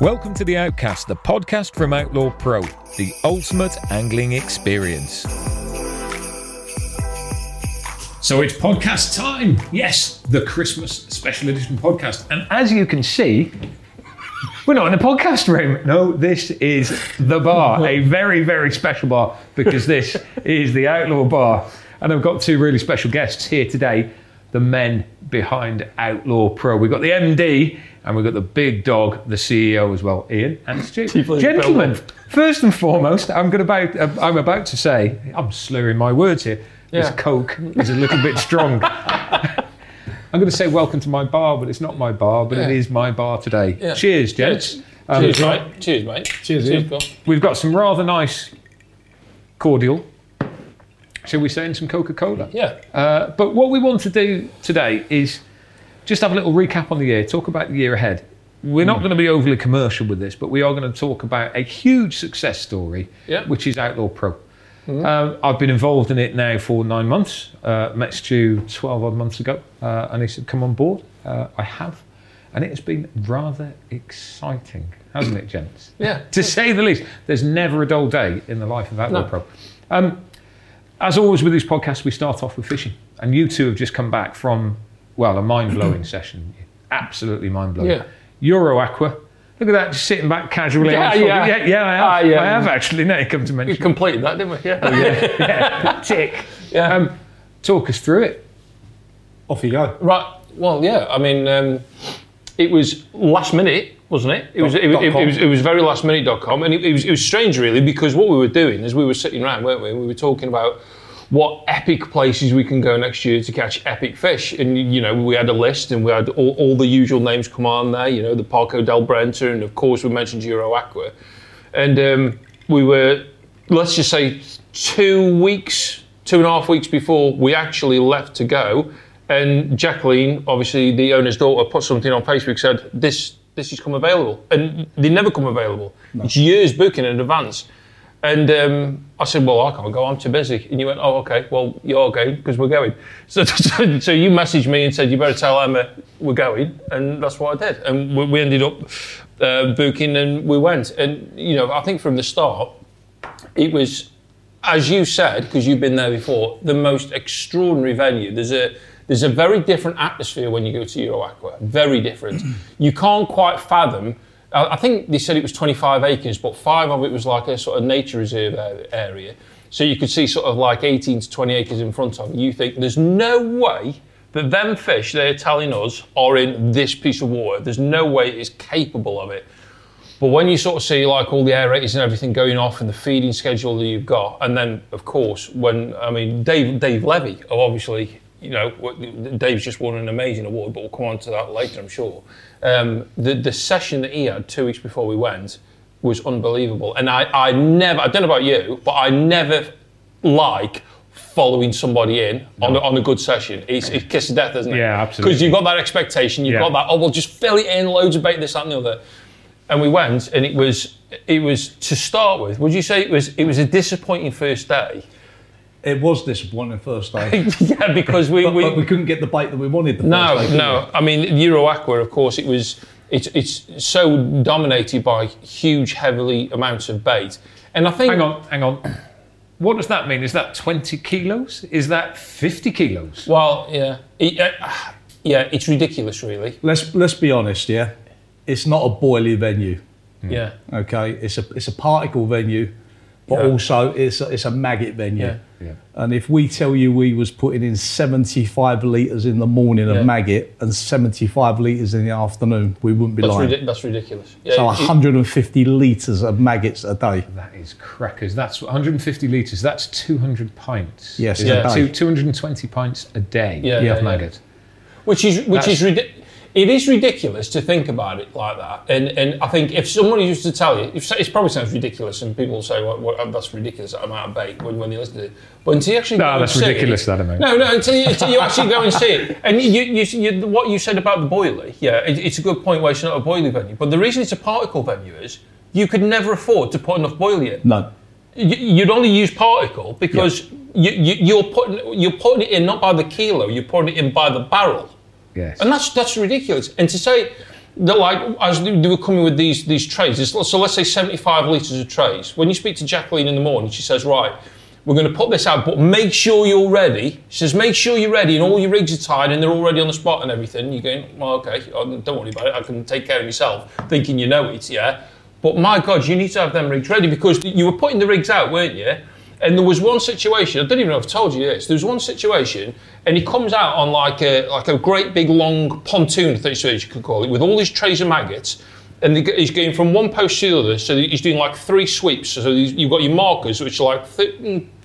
Welcome to The Outcast, the podcast from Outlaw Pro, the ultimate angling experience. So it's podcast time. Yes, the Christmas special edition podcast. And as you can see, we're not in the podcast room. No, this is the bar, a very, very special bar, because this is the Outlaw Bar. And I've got two really special guests here today, the men behind Outlaw Pro. We've got the MD and we've got the big dog, the CEO as well, Ian and Stu. Gentlemen, first and foremost, I'm about to say, I'm slurring my words here, this Coke is a little bit strong. I'm going to say welcome to my bar, but it's not my bar, but it is my bar today. Yeah. Cheers, gents. Cheers, mate. Cheers, Ian. We've got some rather nice cordial, shall we say, in some Coca-Cola. Yeah. But what we want to do today is just have a little recap on the year, talk about the year ahead. We're not going to be overly commercial with this, but we are going to talk about a huge success story, which is Outlaw Pro. Mm-hmm. I've been involved in it now for 9 months. Met Stu 12 odd months ago, and he said, come on board. I have. And it has been rather exciting, hasn't it, gents? Yeah. To say the least. There's never a dull day in the life of Outlaw Pro. As always with these podcasts, we start off with fishing. And you two have just come back from, well, a mind-blowing session. Absolutely mind-blowing. Yeah. Euro Aqua. Look at that, just sitting back casually. I have actually, now you come to mention. We completed that, didn't we? Yeah. Oh, yeah. Tick. Yeah. Talk us through it. Off you go. Right. Well, yeah, I mean, it was last minute, wasn't it? It was very lastminute.com, and it was strange really, because what we were doing is we were sitting around, weren't we? We were talking about what epic places we can go next year to catch epic fish, and you know, we had a list and we had all the usual names come on there, you know, the Parco del Brenta, and of course we mentioned Euro Aqua, and we were, let's just say 2.5 weeks before we actually left to go, and Jacqueline, obviously the owner's daughter, put something on Facebook, said this has come available, and they never come available. No. It's years booking in advance. And I said, well, I can't go, I'm too busy. And you went, oh, okay, well, you're going, because we're going. So you messaged me and said, you better tell Emma we're going, and that's what I did. And we ended up booking, and we went. And, you know, I think from the start, it was, as you said, because you've been there before, the most extraordinary venue. There's a very different atmosphere when you go to Euro Aqua, very different. You can't quite fathom, I think they said it was 25 acres, but 5 of it was like a sort of nature reserve area. So you could see sort of like 18 to 20 acres in front of you. You think, there's no way that them fish they're telling us are in this piece of water. There's no way it's capable of it. But when you sort of see like all the aerators and everything going off and the feeding schedule that you've got, and then of course, when, I mean, Dave Levy, obviously, you know, Dave's just won an amazing award, but we'll come on to that later, I'm sure. The session that he had 2 weeks before we went was unbelievable. And I don't know about you, but I never like following somebody in on a good session. It's kiss of death, isn't it? Yeah, absolutely. Because you've got that expectation, you've got that, oh, well, just fill it in, loads of bait, this, that, and the other. And we went, and it was to start with, would you say it was a disappointing first day? It was disappointing first day. Yeah, because but we couldn't get the bait that we wanted. No. I mean, Euro Aqua, of course, it's so dominated by huge, heavily amounts of bait. And I think, hang on. What does that mean? Is that 20 kilos? Is that 50 kilos? Well, yeah, it's ridiculous, really. Let's be honest, yeah. It's not a boily venue. Yeah. Okay, it's a particle venue. But also, it's a maggot venue. Yeah. Yeah. And if we tell you we was putting in 75 litres in the morning of maggot and 75 litres in the afternoon, we wouldn't be lying. That's ridiculous. Yeah, so 150 litres of maggots a day. That is crackers. That's 150 litres. That's 200 pints. Yes, a day. 220 pints a day of maggot. Which is ridiculous. It is ridiculous to think about it like that, and I think if somebody used to tell you, it probably sounds ridiculous, and people will say, well, that's ridiculous, that amount of bait, when they listen to it. But until you actually go and see it... No, that's ridiculous, that amount. No, until you actually go and see it. And you, what you said about the boilie, it's a good point why it's not a boilie venue, but the reason it's a particle venue is you could never afford to put enough boilie in. No. You'd only use particle because you're putting it in not by the kilo, you're putting it in by the barrel. Yes. And that's ridiculous. And to say that, like, as they were coming with these trays, so let's say 75 litres of trays. When you speak to Jacqueline in the morning, she says, right, we're going to put this out, but make sure you're ready. She says, make sure you're ready and all your rigs are tied and they're already on the spot and everything. And you're going, well, okay, don't worry about it. I can take care of myself, thinking you know it, yeah. But my God, you need to have them rigs ready because you were putting the rigs out, weren't you? And there was one situation, I don't even know if I've told you this, there was one situation and he comes out on like a great big long pontoon, I think you could call it, with all these trays of maggots, and he's going from one post to the other, so he's doing like three sweeps, so you've got your markers which are like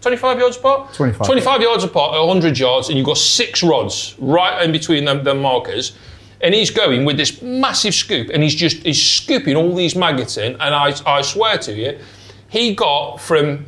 25 yards apart? 25 yards apart, 100 yards, and you've got six rods right in between them markers. And he's going with this massive scoop and he's scooping all these maggots in, and I swear to you, he got from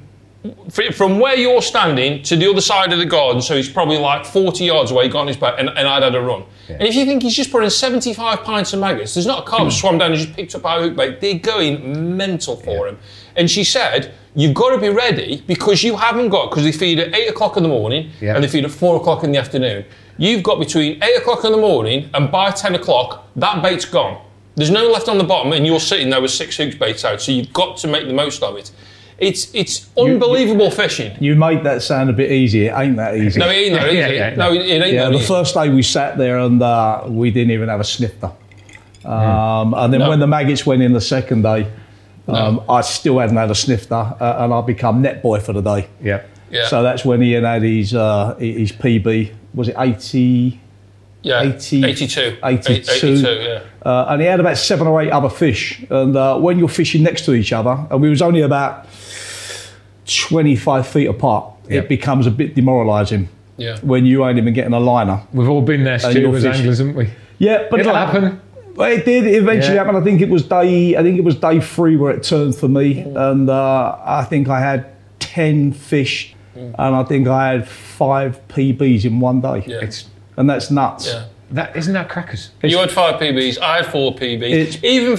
where you're standing to the other side of the garden, so he's probably like 40 yards away, he got on his back, and I'd had a run. Yeah. And if you think he's just putting 75 pints of maggots, there's not a carp swam down and just picked up our hookbait, they're going mental for him. And she said, you've got to be ready because you haven't got, because they feed at 8 o'clock in the morning and they feed at 4 o'clock in the afternoon. You've got between 8 o'clock in the morning and by 10 o'clock, that bait's gone. There's no left on the bottom and you're sitting there with six hooks baits out, so you've got to make the most of it. It's unbelievable fishing. You made that sound a bit easy. It ain't that easy. No, it ain't that easy. No, it ain't that easy. The first day we sat there and we didn't even have a snifter. And then when the maggots went in the second day, I still hadn't had a snifter and I'd become net boy for the day. Yeah. So that's when Ian had his PB. Was it 80? Yeah, 82. And he had about 7 or 8 other fish. And when you're fishing next to each other, and we was only about 25 feet apart, it becomes a bit demoralising when you ain't even getting a liner. We've all been there, Stu, as anglers, haven't we? Yeah, but it'll happen. It did eventually happen. I think it was day 3 where it turned for me, and I think I had 10 fish, and I think I had 5 PBs in one day. Yeah. And that's nuts. Yeah. Isn't that crackers? You had 5 PBs, I had 4 PBs. Even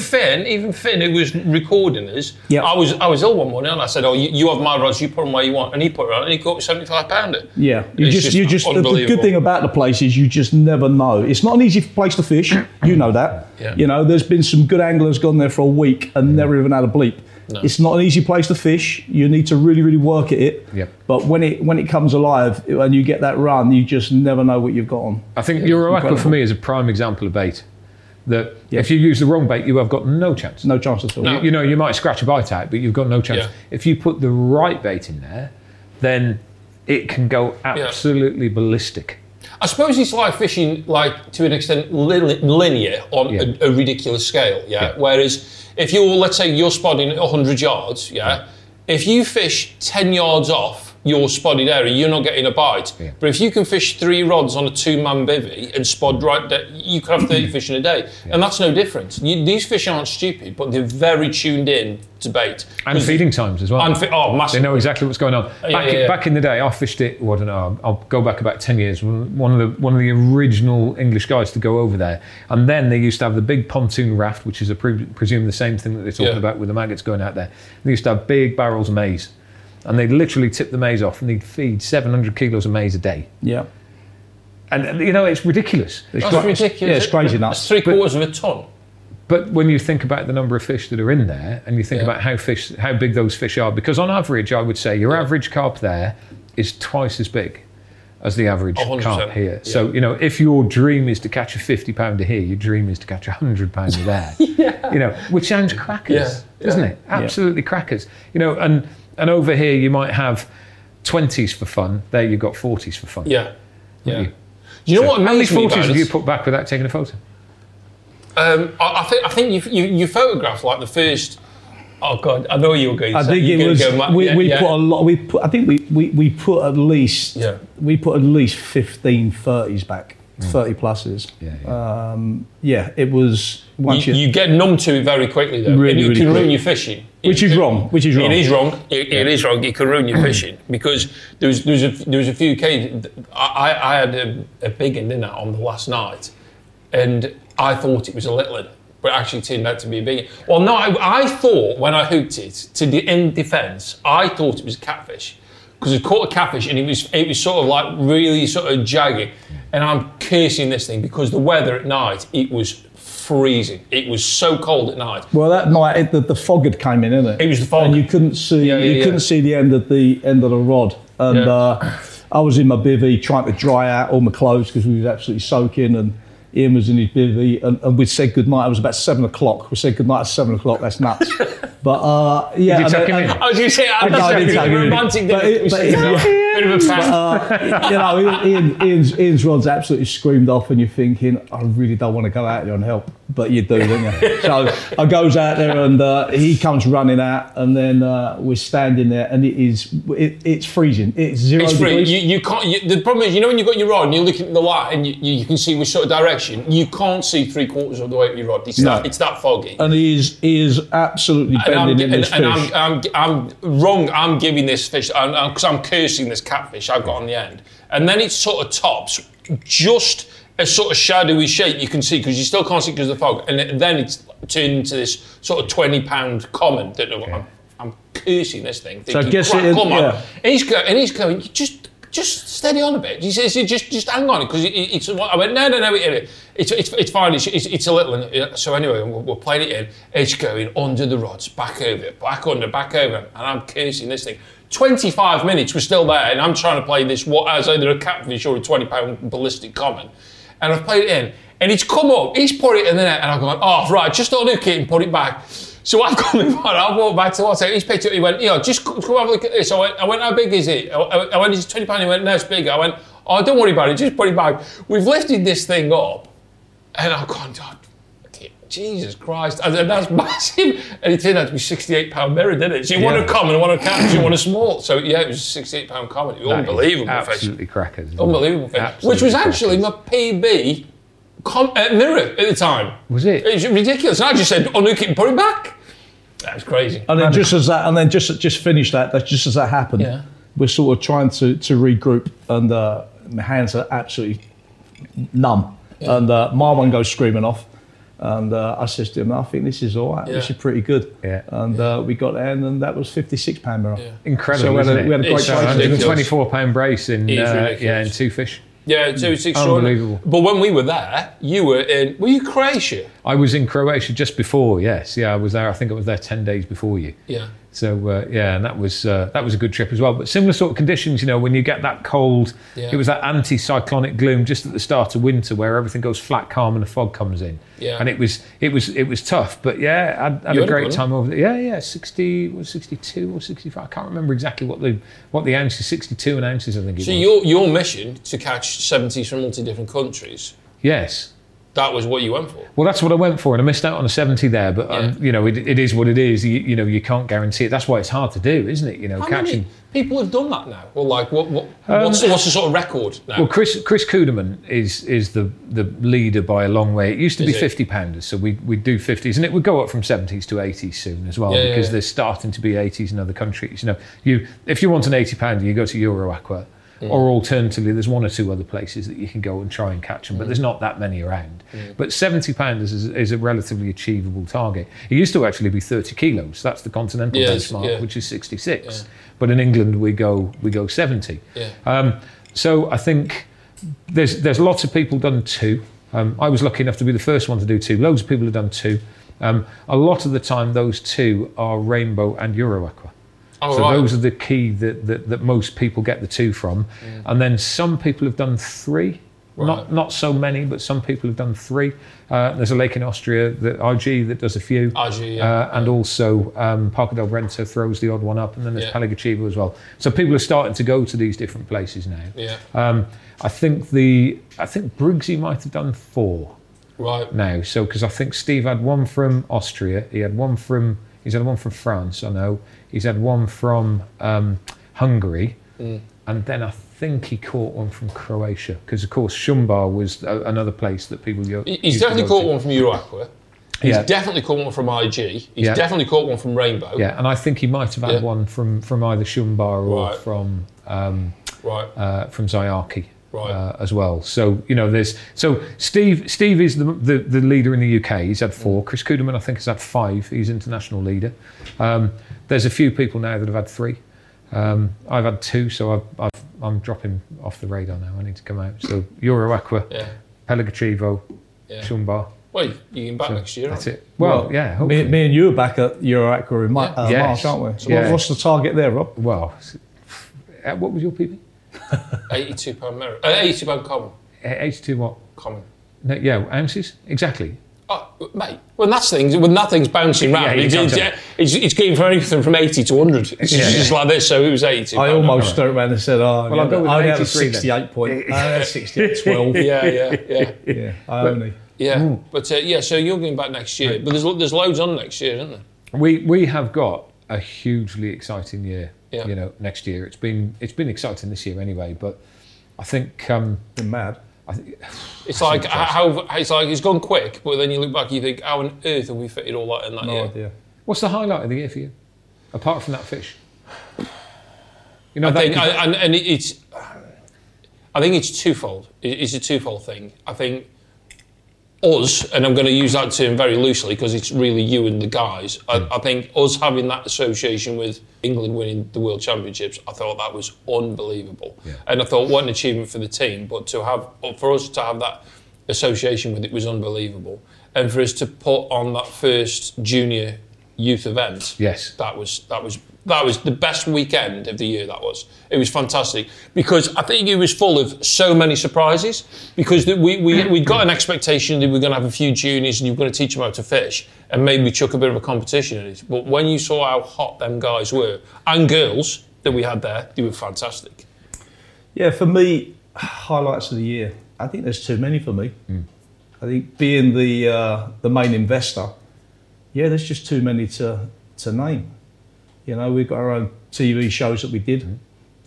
Finn, who was recording us, I was ill one morning and I said, oh, you have my rods, you put them where you want. And he put it on and he caught 75 pounder. Yeah, you just the good thing about the place is you just never know. It's not an easy place to fish, you know that. Yeah. You know, there's been some good anglers gone there for a week and never even had a bleep. No. It's not an easy place to fish. You need to really, really work at it. Yep. But when it comes alive and you get that run, you just never know what you've got on. I think Euro Aqua for me is a prime example of bait. That if you use the wrong bait, you have got no chance. No chance at all. No. You know, you might scratch a bite out, but you've got no chance. Yeah. If you put the right bait in there, then it can go absolutely ballistic. I suppose it's like fishing, like to an extent, linear on a ridiculous scale. Yeah. Whereas if you're, let's say, you're spotting 100 yards. Yeah. If you fish 10 yards off your spotted area, you're not getting a bite. Yeah. But if you can fish 3 rods on a 2-man bivvy and spot right there, you could have 30 fish in a day, and that's no different. These fish aren't stupid, but they're very tuned in to bait. And feeding times as well. Massive. They know exactly what's going on. Back in the day, I fished it. Well, I don't know. I'll go back about 10 years. One of the original English guys to go over there, and then they used to have the big pontoon raft, which is presume the same thing that they're talking about with the maggots going out there. They used to have big barrels of maize. And they'd literally tip the maize off and they'd feed 700 kilos of maize a day. Yeah. And, you know, it's ridiculous. That's ridiculous. Yeah, it's crazy nuts. That's 3/4 of a ton. But when you think about the number of fish that are in there and you think about how big those fish are, because on average, I would say your average carp there is twice as big as the average carp here. Yeah. So, you know, if your dream is to catch a 50 pounder here, your dream is to catch a 100 pounder there. You know, which sounds crackers, doesn't it? Absolutely crackers. You know, and over here you might have 20s for fun. There you've got 40s for fun. Yeah. Do you know what amazes me about it? How many 40s have you put back without taking a photo? I think you photographed like the first. Oh God, I know you were going to say. I think it was. We put a lot. I think we put at least. Yeah. We put at least 15 30s back. 30 pluses. It was once you get numb to it very quickly though. Really, it can ruin your fishing. Which is wrong. It is wrong. It can ruin your fishing because there was a few cases. I had a big one, didn't I, on the last night, and I thought it was a little one, but it actually turned out to be a big one. Well, no, I thought when I hooked it in defence, I thought it was a catfish. Because I caught a catfish and it was sort of like really sort of jaggy. And I'm cursing this thing because the weather at night, it was freezing. It was so cold at night. Well, that night the fog had come in, didn't it? It was the fog, and you couldn't see. You couldn't see the end of the rod, and I was in my bivvy trying to dry out all my clothes because we was absolutely soaking, and Ian was in his bivvy, and we said goodnight. It was about 7 o'clock. We said goodnight at 7 o'clock. That's nuts. But yeah, I was going to say I'm romantic. Ian's rod's absolutely screamed off, and you're thinking, I really don't want to go out there and help, but you do, don't you? So I goes out there, and he comes running out, and then we're standing there, and it's freezing. It's 0 degrees. You can't. The problem is, when you've got your rod and you're looking at the light, and you can see which sort of direction, you can't see 3/4 of the way with your rod. It's that foggy, and he is absolutely bending in this fish. And I'm wrong. I'm giving this fish because I'm cursing this catfish I've got on the end, and then it sort of tops just a sort of shadowy shape you can see because you still can't see because of the fog, and then it's turned into this sort of 20-pound common. Don't know what I'm cursing this thing. Thinking, so I guess it is, come on. Yeah. And he's going, just steady on a bit. He says, just hang on, because it's. I went, no. It's fine. It's a little. And so anyway, we're playing it in. It's going under the rods, back over, back under, back over, and I'm cursing this thing. 25 minutes, we're still there, and I'm trying to play this what as either a catfish or a 20-pound ballistic common, and I've played it in, and it's come up. He's put it in the net, and I've gone, oh right, just unhook it and put it back. So I've gone, I walked back to water. He's picked it up. He went, just come have a look at this. I went, how big is it? I went, it's £20. He went, no, it's bigger. I went, oh, don't worry about it. Just put it back. We've lifted this thing up, and I've gone, oh, Jesus Christ. And that's massive. And it turned out to be £68 mirror, didn't it? So you want a common, you want a catfish, you want a small. So yeah, it was a £68 common. It was unbelievable. Absolutely cracking. Unbelievable fish. Which was actually my PB. Mirror at the time. Was it? It was ridiculous. And I just said, unhook it and put it back. That was crazy. And then just finish that. That's just as that happened. Yeah. We're sort of trying to regroup, and my hands are absolutely numb. Yeah. And my one goes screaming off. And I says to him, I think this is all right. Yeah. This is pretty good. Yeah. And we got there, and that was £56 mirror. Yeah. Incredible. So we had a great brace. £24 brace in two fish. Yeah, so it's unbelievable. But when we were there, you were you Croatia? I was in Croatia just before, yes. Yeah, I was there, I think I was there 10 days before you. Yeah. So, and that was a good trip as well. But similar sort of conditions, when you get that cold, it was that anti-cyclonic gloom just at the start of winter where everything goes flat, calm, and the fog comes in. Yeah. And it was tough, but I had a great time over there. Yeah, 62 or 65. I can't remember exactly what the ounces, 62 and ounces, I think it was. So your mission to catch 70s from multi different countries. Yes. That was what you went for. Well, that's what I went for, and I missed out on a 70 there. But it is what it is. You can't guarantee it. That's why it's hard to do, isn't it? How many people have done that now? Well, like what's the sort of record now? Well, Chris Kuderman is the leader by a long way. It used to be 50-pounders, so we do 50s, and it would go up from 70s to 80s soon as well because there's starting to be 80s in other countries. If you want an 80-pounder, you go to Euro Aqua. Mm. Or alternatively, there's one or two other places that you can go and try and catch them, but there's not that many around. Mm. But 70 pounders is a relatively achievable target. It used to actually be 30 kilos. That's the continental benchmark, which is 66. Yeah. But in England, we go 70. Yeah. So I think there's lots of people done two. I was lucky enough to be the first one to do two. Loads of people have done two. A lot of the time, those two are Rainbow and Euro Aqua. Oh, so those are the key that most people get the two from. Yeah. And then some people have done three. Right. Not so many, but some people have done three. There's a lake in Austria, the RG, that does a few. RG, and also Parco del Brenta throws the odd one up, and then there's Pelagacsevo as well. So people are starting to go to these different places now. Yeah. I think Briggsy might have done four right now. So because I think Steve had one from Austria, he's had one from France, I know. He's had one from Hungary, and then I think he caught one from Croatia, because of course Šumbar was another place that people used to go to. He's definitely caught one from Euro Aqua. He's definitely caught one from IG. He's definitely caught one from Rainbow. Yeah, and I think he might have had one from either Šumbar or from Zayarki. Right. As well, so there's Steve is the leader in the UK. He's had four. Chris Kuderman, I think, has had five. He's international leader. There's a few people now that have had three. I've had two, so I'm dropping off the radar now. I need to come out. So Euro Aqua, Pelagacsevo, Šumbar, Well, you can back next year. That's it. Well, yeah. Hopefully. Me and you are back at Euro Aqua in March, aren't we? So what's the target there, Rob? Well, what was your PB? £82 common. 82 what? Common. No, yeah, ounces? Exactly. Oh, mate, when nothing's bouncing around, it's going for anything from 80 to 100. It's just like this, so it was 80. I almost turned around and said, I had a 68.12. I had 68.12. Yeah. I only. Yeah, but so you're going back next year. But there's loads on next year, isn't there? We have got a hugely exciting year, next year. It's been exciting this year anyway, but I think... You're mad. It's gone quick, but then you look back, you think, how on earth have we fitted all that in that year? No idea. What's the highlight of the year for you, apart from that fish? I think it's twofold. It's a twofold thing. I think us, and I'm going to use that term very loosely because it's really you and the guys. I think us having that association with England winning the World Championships, I thought that was unbelievable. Yeah. And I thought, what an achievement for the team, but for us to have that association with it was unbelievable. And for us to put on that first junior youth event, that was the best weekend of the year. That was. It was fantastic because I think it was full of so many surprises because we got an expectation that we were going to have a few juniors and you were going to teach them how to fish and maybe chuck a bit of a competition in it. But when you saw how hot them guys were and girls that we had there, they were fantastic. Yeah, for me, highlights of the year. I think there's too many for me. Mm. I think being the main investor, there's just too many to name. You know, we've got our own TV shows that we did. Mm-hmm.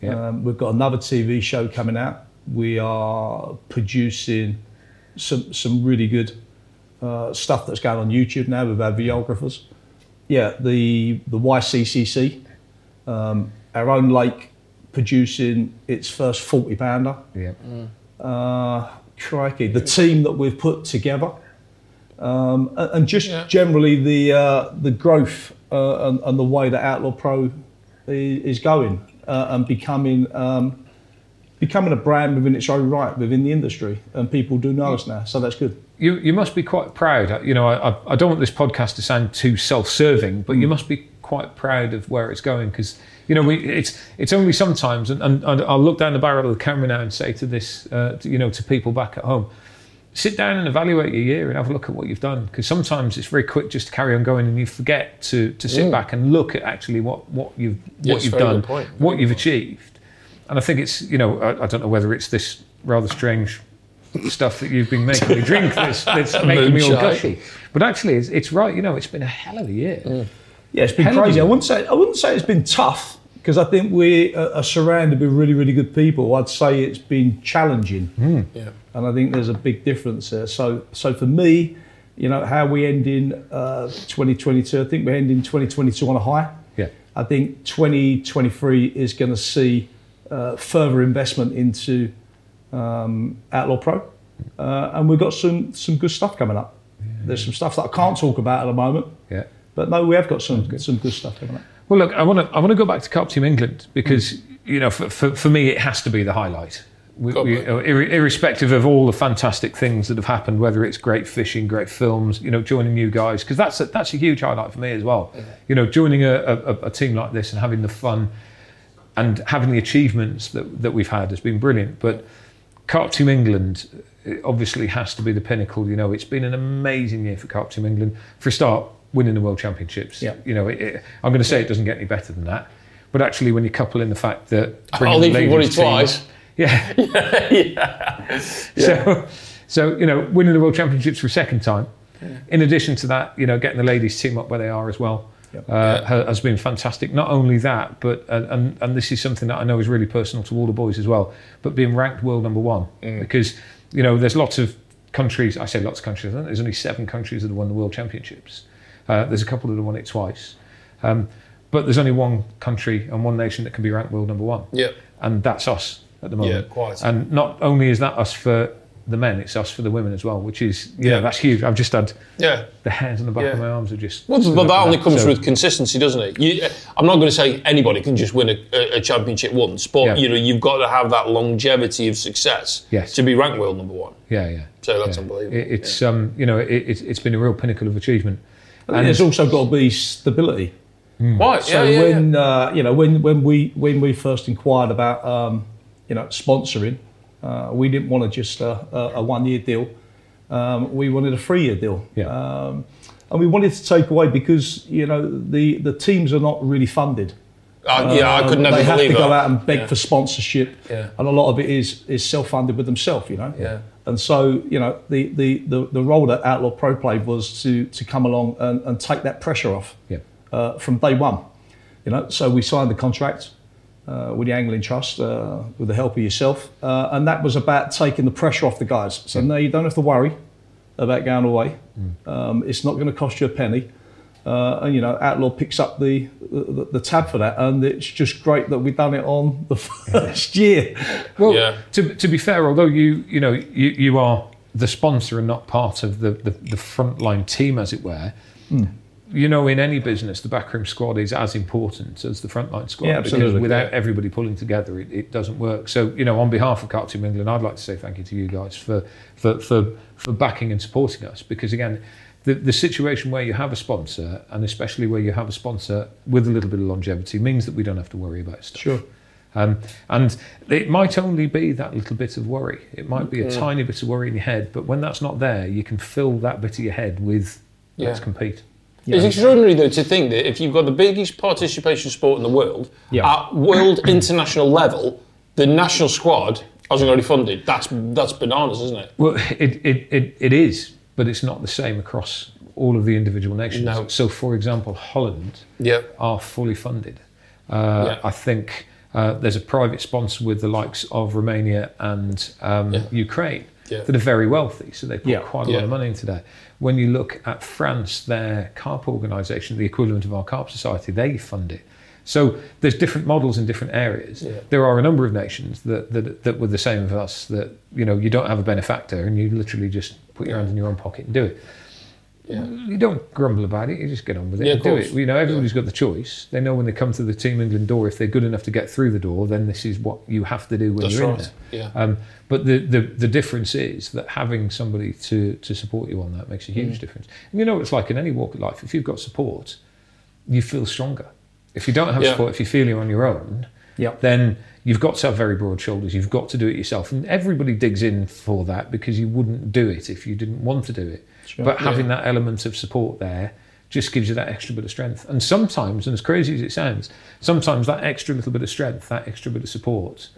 Yeah. We've got another TV show coming out. We are producing some really good stuff that's going on YouTube now with our videographers. Yeah, the YCCC, our own lake producing its first 40-pounder. Yeah. Crikey, the team that we've put together, and just generally the growth. And the way that Outlaw Pro is going and becoming a brand within its own right within the industry, and people do know us now, so that's good. You must be quite proud. You know, I don't want this podcast to sound too self-serving, but you must be quite proud of where it's going because you know it's only sometimes, and I'll look down the barrel of the camera now and say to this, to people back at home. Sit down and evaluate your year and have a look at what you've done because sometimes it's very quick just to carry on going and you forget to sit back and look at actually what you've done, what you've achieved. And I think it's, I don't know whether it's this rather strange stuff that you've been making me drink that's making me all gushy. But actually it's right, it's been a hell of a year. Mm. Yeah, it's been crazy. I wouldn't say it's been tough because I think we are surrounded by really, really good people. I'd say it's been challenging. Mm. Yeah. And I think there's a big difference there. So for me, how we end in 2022, I think we're ending 2022 on a high. Yeah. I think 2023 is going to see further investment into Outlaw Pro. And we've got some good stuff coming up. Yeah. There's some stuff that I can't talk about at the moment. Yeah. But no, we have got some good stuff coming up. Well, look, I want to go back to Carp Team England because, for me, it has to be the highlight. Irrespective of all the fantastic things that have happened, whether it's great fishing, great films, joining you guys, because that's a huge highlight for me as well. Yeah. Joining a team like this and having the fun and having the achievements that we've had has been brilliant. But Carp Team England obviously has to be the pinnacle. It's been an amazing year for Carp Team England. For a start, winning the World Championships. Yeah. I'm going to say it doesn't get any better than that. But actually, when you couple in the fact that bringing the ladies team twice. Yeah. Yeah. So winning the World Championships for a second time. Yeah. In addition to that, getting the ladies team up where they are as well has been fantastic. Not only that, but and this is something that I know is really personal to all the boys as well. But being ranked world number one because there's lots of countries. I say lots of countries. I think there's only 7 countries that have won the World Championships. There's a couple that have won it twice. But there's only one country and one nation that can be ranked world number one. Yeah. And that's us. At the moment, and not only is that us for the men, it's us for the women as well, which is, yeah, that's huge. I've just had the hairs on the back of my arms are just... Well, but that only comes with consistency, doesn't it? I'm not going to say anybody can just win a championship once, but you know, you've got to have that longevity of success to be ranked world number one. So that's unbelievable. It's you know, it's been a real pinnacle of achievement, and there's also got to be stability. Right. So when you know, when we first inquired about you know, sponsoring. We didn't want to just a one-year deal. We wanted a three-year deal. And we wanted to take away, because, you know, the teams are not really funded. I could never believe that. They have to go out and beg for sponsorship. And a lot of it is self-funded with themselves, you know. And so, you know, the role that Outlaw Pro played was to come along and take that pressure off from day one. You know, so we signed the contract. With the Angling Trust, with the help of yourself. And that was about taking the pressure off the guys. So now you don't have to worry about going away. It's not going to cost you a penny. And, you know, Outlaw picks up the tab for that. And it's just great that we've done it on the first year. Well, to be fair, although you are the sponsor and not part of the frontline team, as it were, you know, in any business, the backroom squad is as important as the frontline squad. Yeah, because without everybody pulling together, it doesn't work. So, you know, on behalf of Carp Team England, I'd like to say thank you to you guys for backing and supporting us. Because again, the situation where you have a sponsor, and especially where you have a sponsor with a little bit of longevity, means that we don't have to worry about stuff. Sure. And it might only be that little bit of worry. It might be a tiny bit of worry in your head, but when that's not there, you can fill that bit of your head with, let's compete. Yeah. It's extraordinary, though, to think that if you've got the biggest participation sport in the world, at world international level, the national squad hasn't already funded. That's bananas, isn't it? Well, it is, but it's not the same across all of the individual nations. No. So, for example, Holland are fully funded. I think there's a private sponsor with the likes of Romania and Ukraine that are very wealthy, so they put quite a lot of money into that. When you look at France, their carp organisation, the equivalent of our Carp Society, they fund it. So there's different models in different areas. There are a number of nations that were the same as us, that, you know, you don't have a benefactor and you literally just put your hand in your own pocket and do it. You don't grumble about it, you just get on with it and do it. You know, everybody's got the choice. They know when they come to the Team England door, if they're good enough to get through the door, then this is what you have to do when you're in there. But the difference is that having somebody to support you on that makes a huge difference. And you know, it's like in any walk of life, if you've got support, you feel stronger. If you don't have support, if you feel you're on your own, then you've got to have very broad shoulders, you've got to do it yourself. And everybody digs in for that, because you wouldn't do it if you didn't want to do it. Sure. But having that element of support there just gives you that extra bit of strength. And sometimes, and as crazy as it sounds, sometimes that extra little bit of strength, that extra bit of support,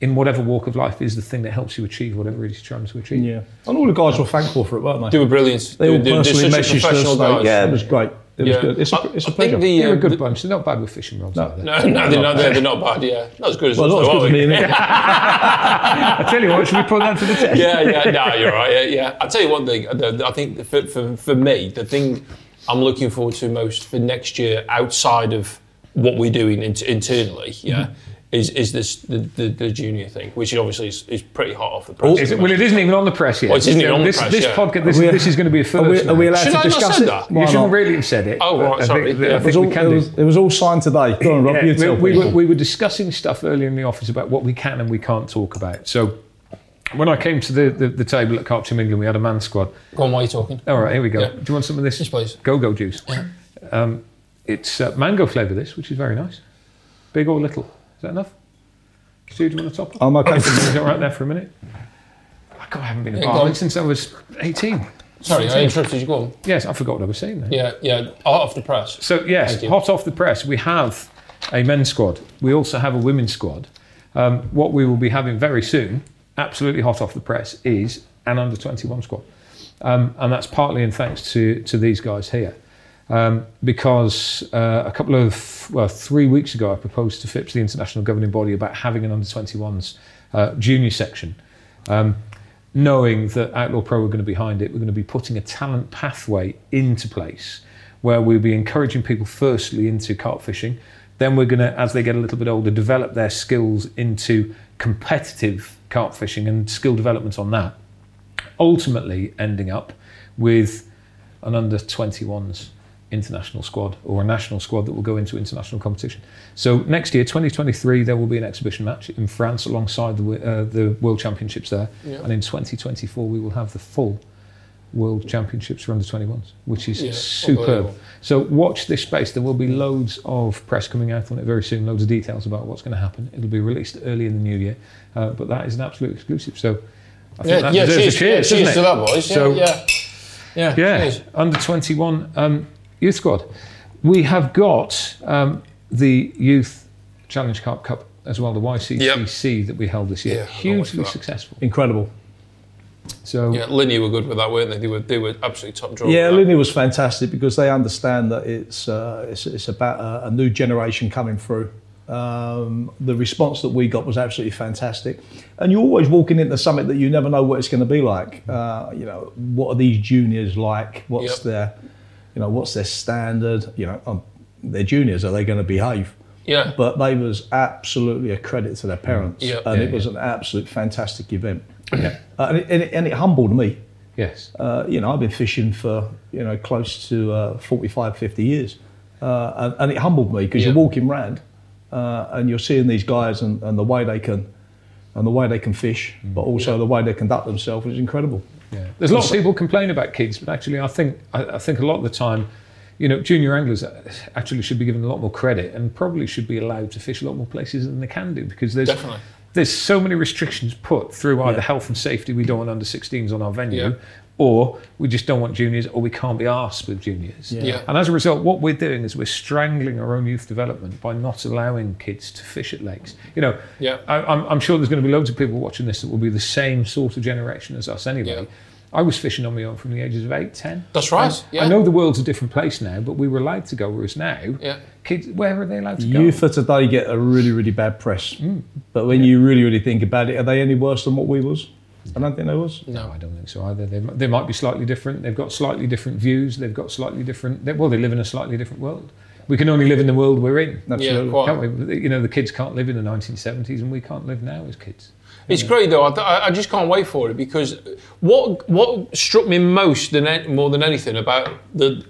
in whatever walk of life, is the thing that helps you achieve whatever it is you're trying to achieve. Yeah. And all the guys were thankful for it, weren't they? They were brilliant. They were personally messaged us. It was great. It was good. It's a pleasure. They're a good bunch. They're not bad with fishing rods. They're not bad. Not as good as me. I tell you what, should we put that to the test? You're right. I'll tell you one thing. I think for me, the thing I'm looking forward to most for next year, outside of what we're doing internally, is this the junior thing, which obviously is pretty hot off the press. Well, it isn't even on the press yet. Well, it isn't even on the press. This podcast, this is going to be a first. Are we allowed to discuss it? That? You shouldn't really have said it. Oh, right, sorry. It was all signed today. Go on, Rob, you tell people. We were discussing stuff earlier in the office about what we can and we can't talk about. So when I came to the table at Carp Team England, we had a man's squad. Go on, while you're talking. All right, here we go. Yeah. Do you want some of this? Yes, please. Go-Go juice. It's mango flavour, this, which is very nice. Big or little? Is that enough? Stu, do you want to top up? I'm okay. Is that right there for a minute? God, I haven't been a barman since I was 18. Sorry, 17. I interrupted you. Go on. Yes, I forgot what I was saying there. Hot off the press. So, yes, hot off the press. We have a men's squad. We also have a women's squad. What we will be having very soon, absolutely hot off the press, is an under-21 squad. And that's partly in thanks to these guys here. Because a couple of, 3 weeks ago, I proposed to FIPS, the international governing body, about having an under-21s junior section, knowing that Outlaw Pro were going to be behind it. We're going to be putting a talent pathway into place where we'll be encouraging people firstly into carp fishing. Then we're going to, as they get a little bit older, develop their skills into competitive carp fishing and skill development on that. ultimately ending up with an under-21s international squad or a national squad that will go into international competition. So next year, 2023, there will be an exhibition match in France alongside the World Championships there. Yeah. And in 2024, we will have the full World Championships for under-21s, which is superb. So watch this space. There will be loads of press coming out on it very soon, loads of details about what's going to happen. It'll be released early in the new year, but that is an absolute exclusive. So I think that deserves a cheers, doesn't it? Cheers to that, boys. Under-21 youth squad. We have got the Youth Challenge Carp Cup as well, the YCCC that we held this year. Yeah, hugely successful. Incredible. So Linear were good with that, weren't they? They were absolutely top draw. Yeah, Linear was fantastic because they understand that it's about a new generation coming through. The response that we got was absolutely fantastic, and you're always walking into something that you never know what it's going to be like. What are these juniors like? What's their, what's their standard? They're juniors. Are they going to behave? Yeah. But they was absolutely a credit to their parents, and it was an absolute fantastic event. Yeah. And it humbled me. Yes. I've been fishing for, close to 45, 50 years. And it humbled me because you're walking round and you're seeing these guys and the way they can fish, but also the way they conduct themselves is incredible. Yeah. There's lots of people complain about kids, but actually I think a lot of the time, junior anglers actually should be given a lot more credit and probably should be allowed to fish a lot more places than they can do because there's... Definitely. There's so many restrictions put through either health and safety, we don't want under-16s on our venue, or we just don't want juniors, or we can't be arsed with juniors. Yeah. Yeah. And as a result, what we're doing is we're strangling our own youth development by not allowing kids to fish at lakes. I'm sure there's going to be loads of people watching this that will be the same sort of generation as us anyway. Yeah. I was fishing on my own from the ages of 8, 10. That's right. Yeah. I know the world's a different place now, but we were allowed to go, whereas now, kids, where are they allowed to go? Youth for today get a really, really bad press. Mm. But when you really, really think about it, are they any worse than what we was? I don't think they was. No, I don't think so either. They might be slightly different. They've got slightly different views. They've got slightly different... They live in a slightly different world. We can only live in the world we're in. Absolutely. Yeah, can't we? The kids can't live in the 1970s and we can't live now as kids. It's great though. I just can't wait for it because what struck me more than anything about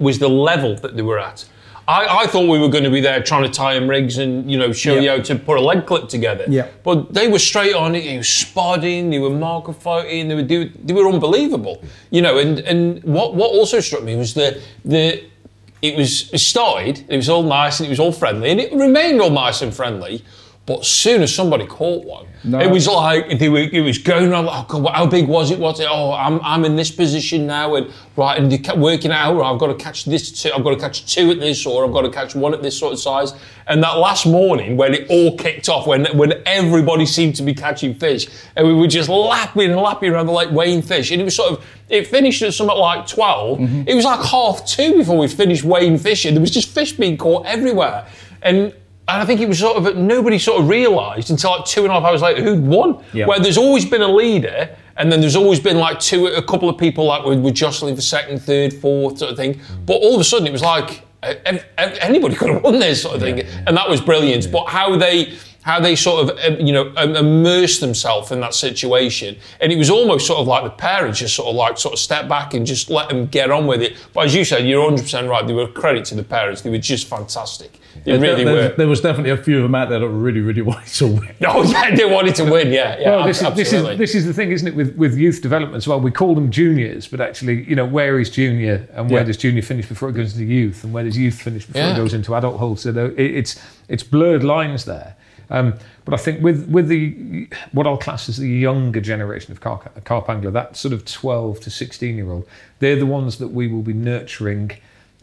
was the level that they were at. I thought we were going to be there trying to tie them rigs and show you how to put a lead clip together. Yeah. But they were straight on it. They were spotting. They were marker fighting. They were unbelievable. And what also struck me was the. It started, it was all nice and it was all friendly, and it remained all nice and friendly, but as soon as somebody caught one, it was like, it was going around, like, oh God, how big was it? What's it? Oh, I'm in this position now, and right, and you're working out, I've got to catch this, I've got to catch two at this, or I've got to catch one at this sort of size. And that last morning, when it all kicked off, when everybody seemed to be catching fish, and we were just lapping around the lake, weighing fish, and it was it finished at something like 12. Mm-hmm. It was like 2:30 before we finished weighing fish, and there was just fish being caught everywhere. And I think it was nobody realised until 2.5 hours later who'd won. Yeah. Where there's always been a leader, and then there's always been a couple of people were jostling for second, third, fourth sort of thing. Mm. But all of a sudden it was like anybody could have won this sort of thing, and that was brilliant. Yeah. But how they immersed themselves in that situation, and it was almost the parents just step back and just let them get on with it. But as you said, you're 100% right. They were a credit to the parents. They were just fantastic. They really were. There was definitely a few of them out there that really, really wanted to win. They wanted to win, well, this is the thing, isn't it, with youth development as well. We call them juniors, but actually, where is junior and where does junior finish before it goes into youth, and where does youth finish before it goes into adulthood? So it's blurred lines there. But I think with the what I'll class as the younger generation of carp angler, that 12 to 16-year-old, they're the ones that we will be nurturing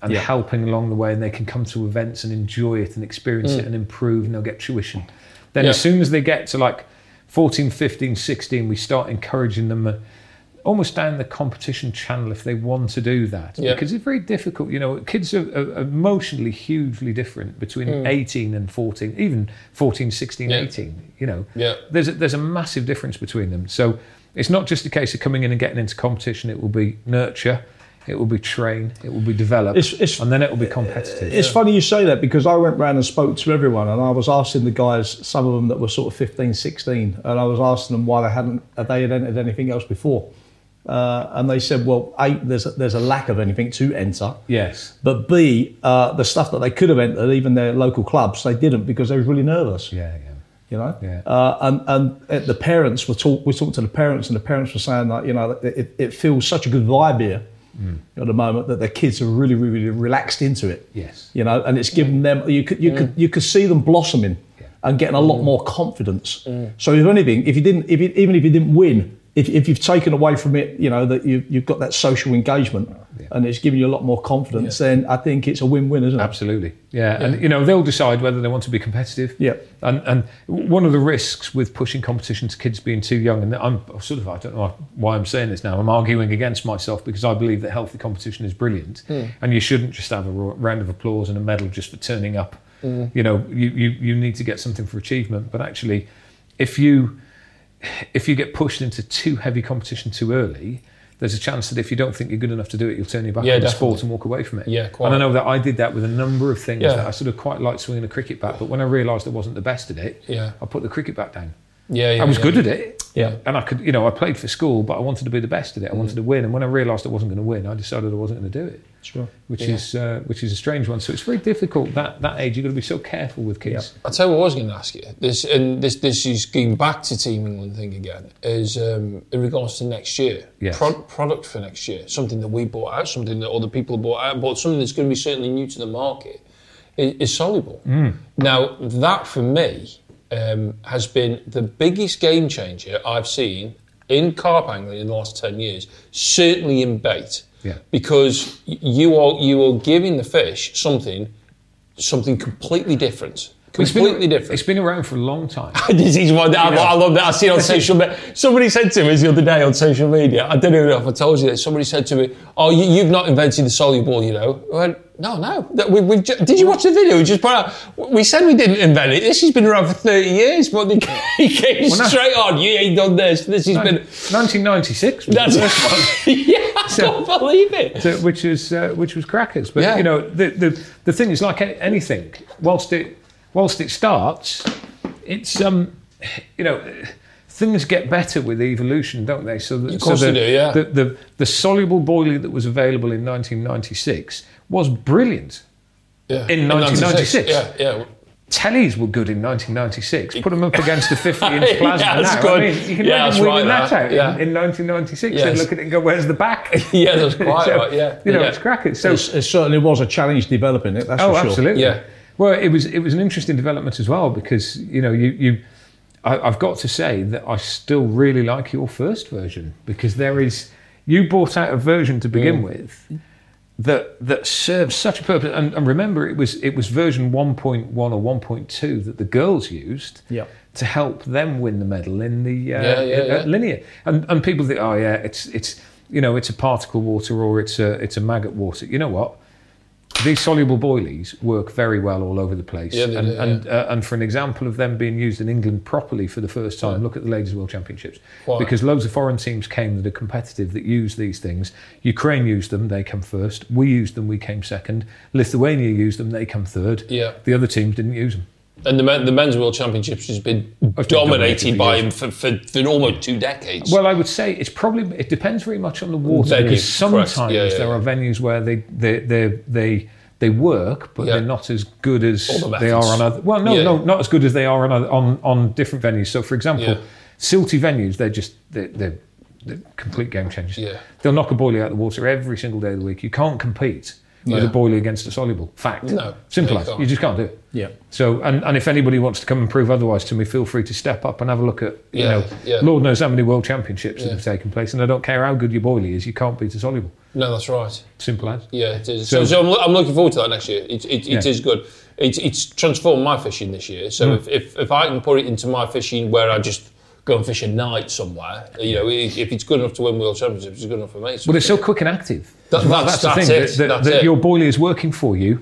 and helping along the way, and they can come to events and enjoy it and experience it and improve, and they'll get tuition. Then as soon as they get to 14, 15, 16, we start encouraging them almost down the competition channel if they want to do that. Yeah. Because it's very difficult, kids are emotionally hugely different between 18 and 14, even 14, 16, 18, There's a massive difference between them. So it's not just a case of coming in and getting into competition, it will be nurture, it will be train, it will be develop, and then it will be competitive. It's funny you say that, because I went round and spoke to everyone, and I was asking the guys, some of them that were 15, 16, and I was asking them why they hadn't entered anything else before. And they said, well, A, there's a lack of anything to enter. Yes. But B, the stuff that they could have entered, even their local clubs, they didn't because they were really nervous. Yeah, yeah. You know? Yeah. And the parents were we talked to the parents, and the parents were saying that, you know, it feels such a good vibe here at the moment that their kids are really, really, really relaxed into it. Yes. You know, and it's given them, you could see them blossoming and getting a lot more confidence. Mm. So if anything, even if you didn't win, if you've taken away from it, you know, that you've got that social engagement and it's giving you a lot more confidence, then I think it's a win-win, isn't it? Absolutely. Yeah. Yeah. And, you know, they'll decide whether they want to be competitive. Yeah. And one of the risks with pushing competition to kids being too young, and I don't know why I'm saying this now, I'm arguing against myself because I believe that healthy competition is brilliant and you shouldn't just have a round of applause and a medal just for turning up. Mm. You know, you need to get something for achievement. But actually, if you get pushed into too heavy competition too early, there's a chance that if you don't think you're good enough to do it, you'll turn your back on the sport and walk away from it. Yeah, quite. And I know that I did that with a number of things. Yeah. That I sort of quite liked swinging a cricket bat, but when I realised I wasn't the best at it, I put the cricket bat down. Yeah, yeah, I was good at it. Yeah. And I could, you know, I played for school, but I wanted to be the best at it. I wanted to win. And when I realised I wasn't going to win, I decided I wasn't going to do it. Sure. Which is a strange one. So it's very difficult that age. You've got to be so careful with kids. Yeah. I'll tell you what I was going to ask you. This is going back to Team England thing again, is in regards to next year. Yes. Product for next year. Something that we bought out, something that other people bought out, but something that's going to be certainly new to the market is Soluble. Mm. Now, that for me... has been the biggest game changer I've seen in carp angling in the last 10 years, certainly in bait. Yeah. Because you are giving the fish something completely different. Completely different. It's been around for a long time. I love that. I see it on social media. Somebody said to me the other day on social media, I don't even know if I told you this, somebody said to me, oh, you've not invented the Soluble, you know. I went, no. Did you watch the video? We just put out, we said we didn't invent it. This has been around for 30 years, but he came straight on. You ain't done this. This has been... 1996 was the first one. Yeah, I can't believe it. So, which was crackers. But, you know, the thing is, like anything, whilst it starts, it's, you know, things get better with evolution, don't they? So that, of course they do, yeah. The Soluble boilie that was available in 1996 was brilliant in 1996. Yeah. Tellies were good in 1996. Put them up against the 50-inch plasma now. That's good. I mean, you can imagine weeding that out in 1996 and look at it and go, where's the back? Yeah, that's quite right, yeah. You know, it's cracking. So it certainly was a challenge developing it, that's for sure. Oh, absolutely. Yeah. Well, it was an interesting development as well because, you know, I've got to say that I still really like your first version because you brought out a version to begin with that serves such a purpose. And remember, it was version 1.1 or 1.2 that the girls used to help them win the medal in the Linear. And people think, oh yeah, it's you know, it's a particle water or it's a maggot water. You know what? These Soluble boilies work very well all over the place. Yeah, and for an example of them being used in England properly for the first time, look at the Ladies' World Championships. Wow. Because loads of foreign teams came that are competitive that use these things. Ukraine used them, they come first. We used them, we came second. Lithuania used them, they come third. Yeah. The other teams didn't use them. And the Men's World Championships has been dominated by him for almost 2 decades. Well, I would say it depends very much on the water. Venues, because sometimes there are venues where they work, but they're not as good as they are on other... Well, not as good as they are on different venues. So, for example, silty venues, they're complete game changers. Yeah. They'll knock a boilie out of the water every single day of the week. You can't compete with a boilie against a Soluble. Fact. No. Simple as. You just can't do it. Yeah. So, and if anybody wants to come and prove otherwise to me, feel free to step up and have a look at, you know, Lord knows how many world championships that have taken place, and I don't care how good your boilie is, you can't beat a Soluble. No, that's right. Simple as. Yeah, it is. So I'm looking forward to that next year. It is good. It's transformed my fishing this year, so if I can put it into my fishing where I just... go and fish a night somewhere. You know, if it's good enough to win World Championships, it's good enough for me. But it's so quick and active. That's the thing. That's your boilie is working for you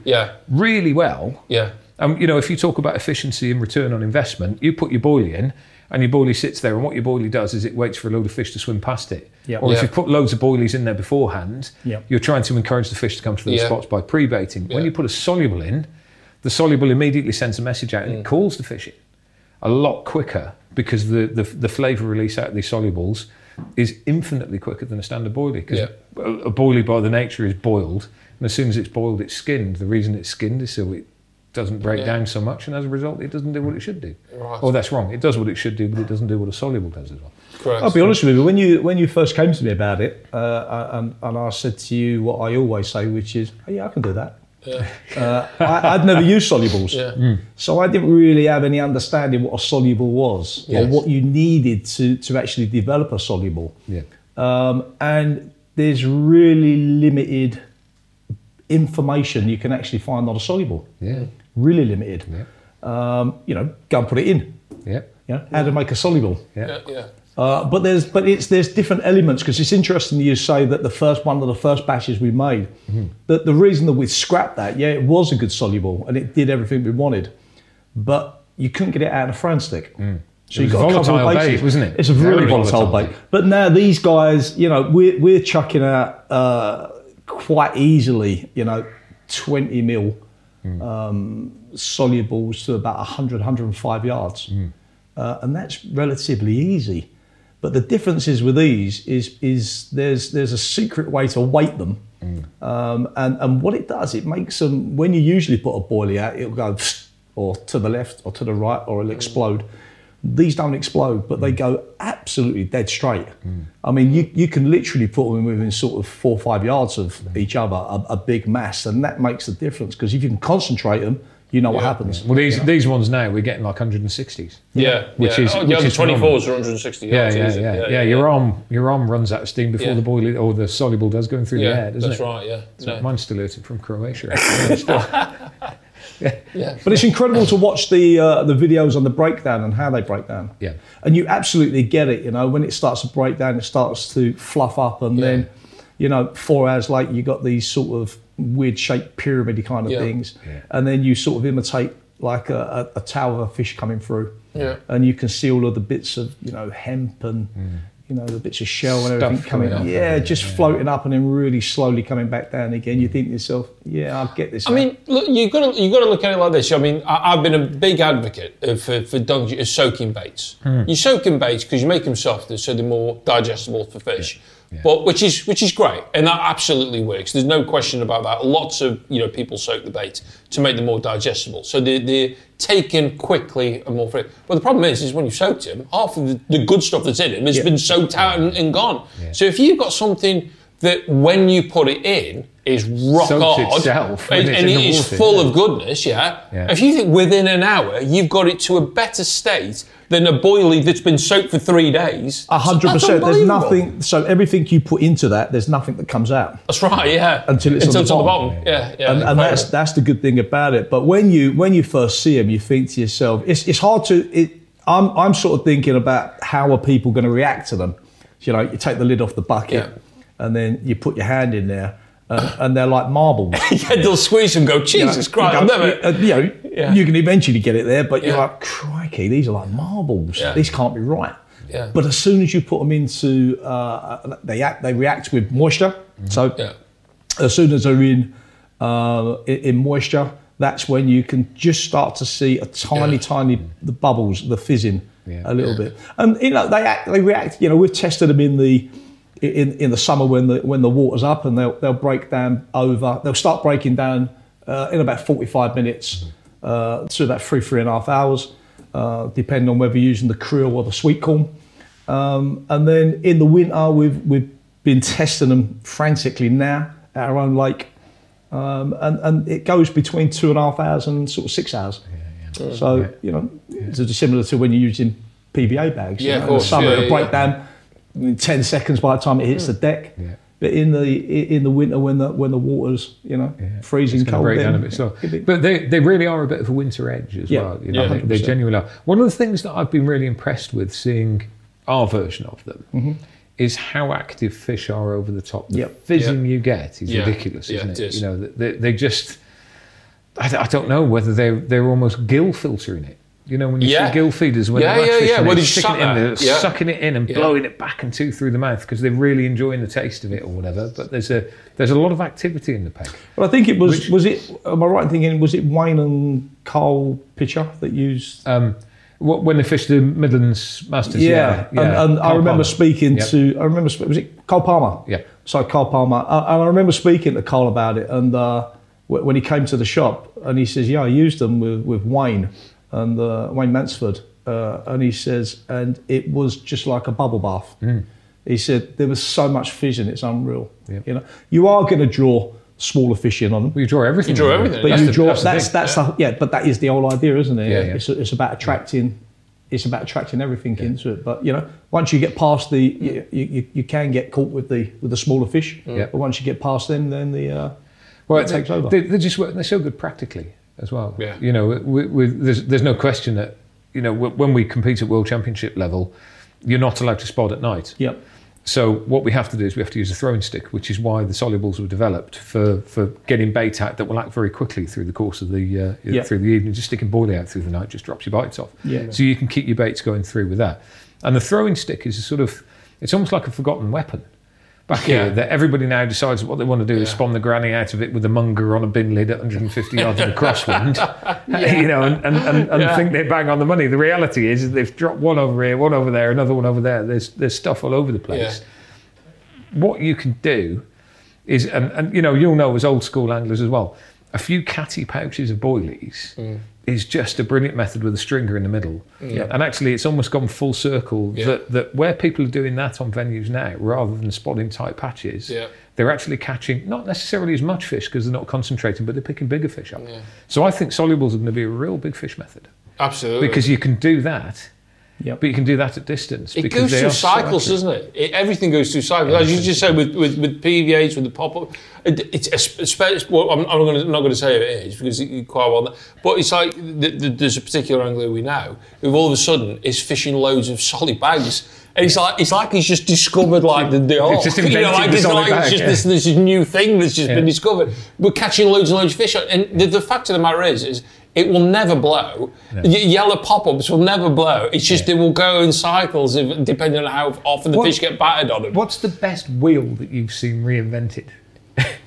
really well. Yeah. You know, if you talk about efficiency and return on investment, you put your boilie in and your boilie sits there, and what your boilie does is it waits for a load of fish to swim past it. Yep. Or if you put loads of boilies in there beforehand, you're trying to encourage the fish to come to those spots by pre-baiting. When you put a Soluble in, the Soluble immediately sends a message out and it calls the fish in a lot quicker because the flavour release out of these Solubles is infinitely quicker than a standard boilie, because a boilie by the nature is boiled, and as soon as it's boiled it's skinned. The reason it's skinned is so it doesn't break down so much, and as a result it doesn't do what it should do. Right. Oh, that's wrong. It does what it should do, but it doesn't do what a soluble does as well. Correct. I'll be honest with you, when you first came to me about it, and I said to you what I always say, which is, oh, yeah, I can do that. Yeah. I'd never used solubles, so I didn't really have any understanding what a soluble was, or what you needed to actually develop a soluble. Yeah. And there's really limited information you can actually find on a soluble. Yeah. Really limited. Yeah. You know, go and put it in. Yeah. You know, how to make a soluble. Yeah. Yeah. But there's different elements, because it's interesting you say that the first batches we made, that the reason that we scrapped that, it was a good soluble and it did everything we wanted, but you couldn't get it out of the Fran stick. So you got a couple of bases, wasn't it? It's a really volatile bait. But now these guys, you know, we're chucking out quite easily, you know, 20 mil solubles to about 100, 105 yards. And that's relatively easy. But the differences with these is there's a secret way to weight them, and what it does, it makes them, when you usually put a boilie out, it'll go or to the left or to the right, or it'll explode. These don't explode, but they go absolutely dead straight. I mean, you can literally put them within sort of 4 or 5 yards of each other, a big mass, and that makes the difference, because if you can concentrate them, you know what happens. Well, these ones now, we're getting like 160s. Yeah. Which is 24s are 160. Your arm runs out of steam before the boilie or the soluble does, going through the head, isn't it? That's right, yeah. So mine's still hurting from Croatia. But it's incredible to watch the videos on the breakdown and how they break down. Yeah. And you absolutely get it, you know, when it starts to break down, it starts to fluff up, and then, you know, 4 hours later, you got these sort of weird shaped pyramid kind of things, and then you sort of imitate like a tower of a fish coming through, and you can see all of the bits of, you know, hemp and you know, the bits of shell and everything coming up, floating up and then really slowly coming back down again. You think to yourself, I'll get this. I mean, look, you've got to look at it like this. I mean, I've been a big advocate for soaking baits. You soak in baits because you make them softer, so they're more digestible for fish. Yeah. But which is great, and that absolutely works. There's no question about that. Lots of, you know, people soak the bait to make them more digestible, so they're taken quickly and more free. But the problem is when you've soaked them, half of the good stuff that's in them has been soaked out and gone. Yeah. So if you've got something that when you put it in is rock hard itself, and it is full of goodness, if you think within an hour you've got it to a better state than a boilie that's been soaked for 3 days. 100%. There's nothing. So everything you put into that, there's nothing that comes out. That's right. Yeah. Until it's on the bottom. Yeah. And that's the good thing about it. But when you first see them, you think to yourself, it's hard to. I'm sort of thinking about how are people going to react to them. You know, you take the lid off the bucket, and then you put your hand in there. And they're like marbles. They'll squeeze and go, Jesus Christ, I've never... You can eventually get it there, but you're like, crikey, these are like marbles. Yeah. These can't be right. Yeah. But as soon as you put them into... They react with moisture. So as soon as they're in moisture, that's when you can just start to see a tiny the bubbles, the fizzing a little bit. And, you know, they react... You know, we've tested them in the summer when the water's up, and they'll break down over. They'll start breaking down in about 45 minutes to about 3.5 hours, depending on whether you're using the krill or the sweet corn. And then in the winter, we've been testing them frantically now at our own lake, and it goes between 2.5 hours and sort of 6 hours. It's similar to when you're using PVA bags. Yeah, you know, of course. In the summer it'll break down. In 10 seconds by the time it hits the deck, but in the winter when the water's, you know, freezing cold, break down a bit slow. But they really are a bit of a winter edge as well. You know, they genuinely are. One of the things that I've been really impressed with seeing our version of them is how active fish are over the top. The fizzing you get is ridiculous, isn't it? You know, they just I don't know whether they're almost gill filtering it. You know, when you see gill feeders, when they're fish and they're sucking it in and blowing it back and two through the mouth because they're really enjoying the taste of it or whatever. But there's a lot of activity in the pack. Well, I think it was, am I right in thinking, was it Wayne and Carl Pitcher that used... when they fished the Midlands Masters. And I remember speaking to, was it Carl Palmer? Yeah. Sorry, Carl Palmer. And I remember speaking to Carl about it, and when he came to the shop, and he says, yeah, I used them with Wayne, and Wayne Mansford. And he says, and it was just like a bubble bath. Mm. He said, there was so much fish in it, it's unreal. Yep. You know, you are going to draw smaller fish in on them. Well, you draw everything. But that's but that is the whole idea, isn't it? Yeah, yeah. It's about attracting. It's about attracting everything into it. But you know, once you get past the, you can get caught with the smaller fish. Yeah. But once you get past them, then it takes over. They're so good practically as well. Yeah. You know, there's no question that, you know, when we compete at World Championship level, you're not allowed to spot at night. Yep. So what we have to do is we have to use a throwing stick, which is why the solubles were developed for getting bait out that will act very quickly through the course of the through the evening. Just sticking boilie out through the night just drops your bites off. Yeah. So you can keep your baits going through with that. And the throwing stick is a sort of, it's almost like a forgotten weapon back here, that everybody now decides what they want to do is spawn the granny out of it with a munger on a bin lid at 150 yards in a crosswind, you know, and think they bang on the money. The reality is they've dropped one over here, one over there, another one over there. There's stuff all over the place. Yeah. What you can do is, and you know, you'll know as old school anglers as well, a few catty pouches of boilies is just a brilliant method with a stringer in the middle. Yeah. And actually it's almost gone full circle that where people are doing that on venues now, rather than spotting tight patches, they're actually catching not necessarily as much fish because they're not concentrating, but they're picking bigger fish up. Yeah. So I think solubles are going to be a real big fish method. Absolutely. Because you can do that, but you can do that at distance. It goes through cycles, doesn't it? Everything goes through cycles. As you just said, with PVAs, with the pop-up, I'm not going to say who it is, because it's quite well known. But it's like there's a particular angler we know who all of a sudden is fishing loads of solid bags. And it's like he's just discovered like the whole, you know, like this new thing that's just been discovered. We're catching loads and loads of fish. And the fact of the matter is it will never blow. No. Yellow pop-ups will never blow. It's just it will go in cycles depending on how often the fish get battered on them. What's the best wheel that you've seen reinvented?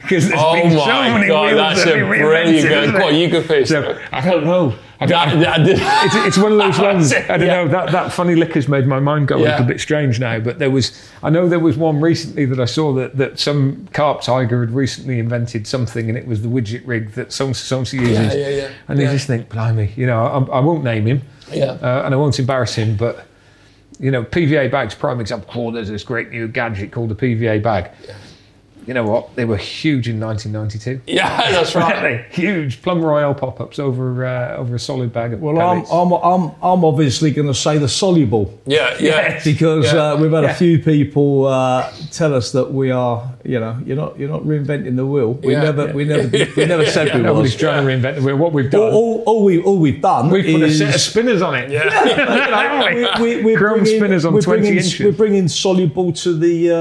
Because there's been so many wheels that's that have been reinvented. What, you go first? So, I don't know. It's one of those ones. I don't know. That funny licker's made my mind go a little bit strange now. But there was one recently that I saw that some carp tiger had recently invented something, and it was the widget rig that Sonsi uses. Yeah. And you just think, blimey, you know, I won't name him, and I won't embarrass him, but you know, PVA bags, prime example. Oh, there's this great new gadget called the PVA bag. Yeah. You know what? They were huge in 1992. Yeah, that's right. Huge Plum Royale pop-ups over a solid bag of pellets. Well, I'm obviously going to say the soluble. Yeah. Because we've had a few people tell us that we are. You know, you're not reinventing the wheel. We never said we were. Nobody's trying to reinvent the wheel. What we've done. All we've done. We've put a set of spinners on it. Yeah. Chrome spinners on 20 inches. We're bringing soluble to the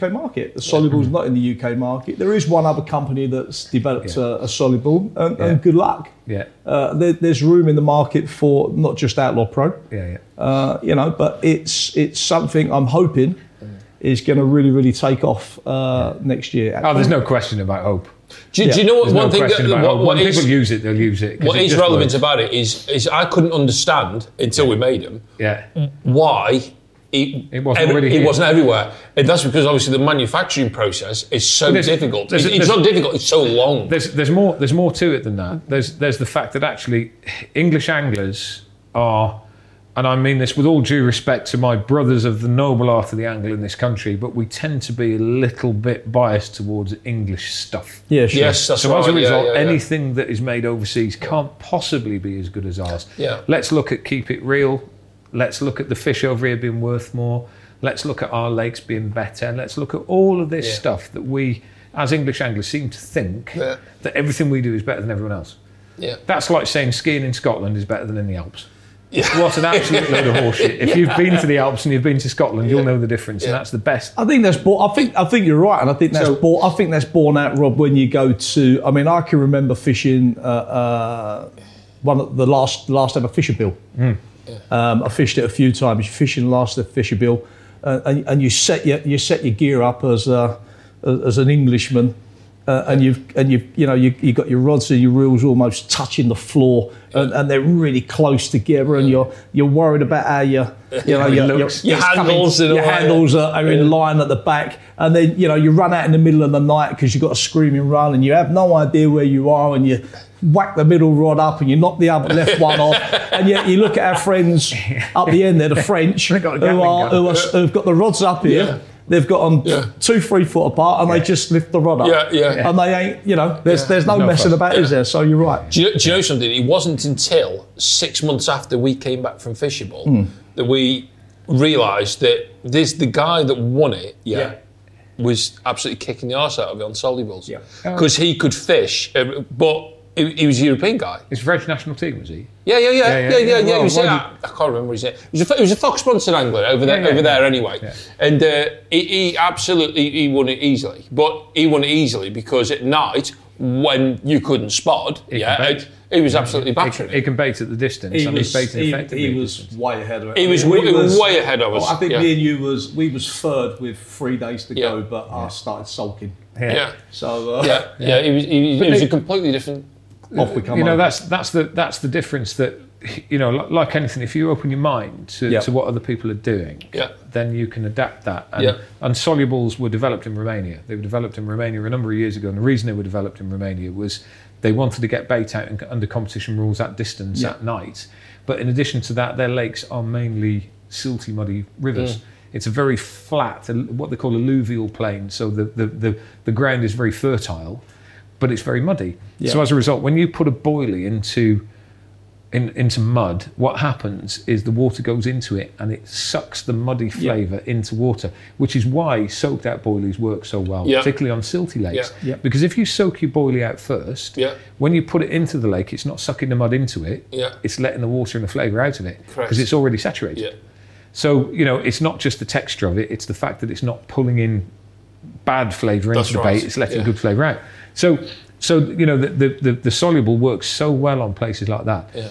UK market. The soluble's not in the UK market. There is one other company that's developed a soluble, and good luck. Yeah. There's room in the market for not just Outlaw Pro. Yeah. You know, but it's something I'm hoping is going to really, really take off next year. Oh, there's no question about hope. Do you know what? One thing that when people use it, they'll use it. What is relevant about it is I couldn't understand until we made them. Yeah. Why? It wasn't everywhere. And that's because obviously the manufacturing process is so difficult. It's not difficult, it's so long. There's more to it than that. There's the fact that actually English anglers are, and I mean this with all due respect to my brothers of the noble art of the angle in this country, but we tend to be a little bit biased towards English stuff. Yeah, sure. Yes, that's right. So as a result, anything that is made overseas can't possibly be as good as ours. Yeah. Let's look at Keep It Real. Let's look at the fish over here being worth more. Let's look at our lakes being better. Let's look at all of this stuff that we, as English anglers, seem to think that everything we do is better than everyone else. Yeah. That's like saying skiing in Scotland is better than in the Alps. Yeah. What an absolute load of horseshit! If you've been to the Alps and you've been to Scotland, you'll know the difference, and that's the best. I think you're right, and I think that's borne out, Rob. When you go to, I mean, I can remember fishing one of the last ever Fisher Bill. Mm. Yeah. I fished it a few times. You're fishing last of Fisher Bill, and you set your gear up as an Englishman, and you've got your rods and your reels almost touching the floor, and they're really close together, and you're worried about how your handles are in line at the back, and then you run out in the middle of the night because you've got a screaming run and you have no idea where you are, and you whack the middle rod up and you knock the other left one off, and yet you look at our friends up the end there, the French, who've got the rods up here. Yeah. They've got them 2-3 foot apart, and they just lift the rod up. Yeah. And they ain't, there's no messing about, is there? So you're right. Do you know something? It wasn't until 6 months after we came back from Fisher Bill that we realised that the guy that won it was absolutely kicking the arse out of it on solubles. Because he could fish, but he was a European guy. He's a French national team, was he? Yeah. Well, I can't remember his name. He was a Fox Bronson angler over there anyway. Yeah. And he won it easily. But he won it easily because at night, when you couldn't spot, he was absolutely battering. He can bait at the distance. He was way ahead of it. He was way ahead of us. Well, I think me and you we was third with 3 days to go, but I started sulking. Yeah. So it was a completely different. Off we come. That's the difference that, like anything, if you open your mind to what other people are doing, then you can adapt that. And solubles were developed in Romania. They were developed in Romania a number of years ago, and the reason they were developed in Romania was they wanted to get bait out under competition rules at distance at night. But in addition to that, their lakes are mainly silty, muddy rivers. It's a very flat, what they call alluvial plain, so the ground is very fertile, but it's very muddy. Yeah. So as a result, when you put a boilie into mud, what happens is the water goes into it and it sucks the muddy flavour into water, which is why soaked out boilies work so well, particularly on silty lakes. Yeah. Because if you soak your boilie out first, when you put it into the lake, it's not sucking the mud into it, it's letting the water and the flavour out of it because it's already saturated. Yeah. So, it's not just the texture of it, it's the fact that it's not pulling in bad flavour into the bait, it's letting good flavour out. So the soluble works so well on places like that. Yeah.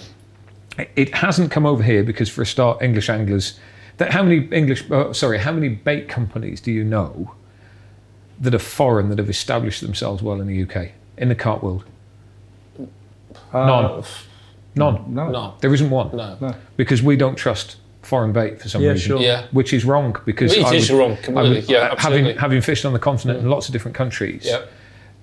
It hasn't come over here because, for a start, English anglers... how many bait companies do you know that are foreign, that have established themselves well in the UK, in the carp world? None. No. There isn't one. No. Because we don't trust foreign bait for some reason, which is wrong, because... Having fished on the continent in lots of different countries... Yeah.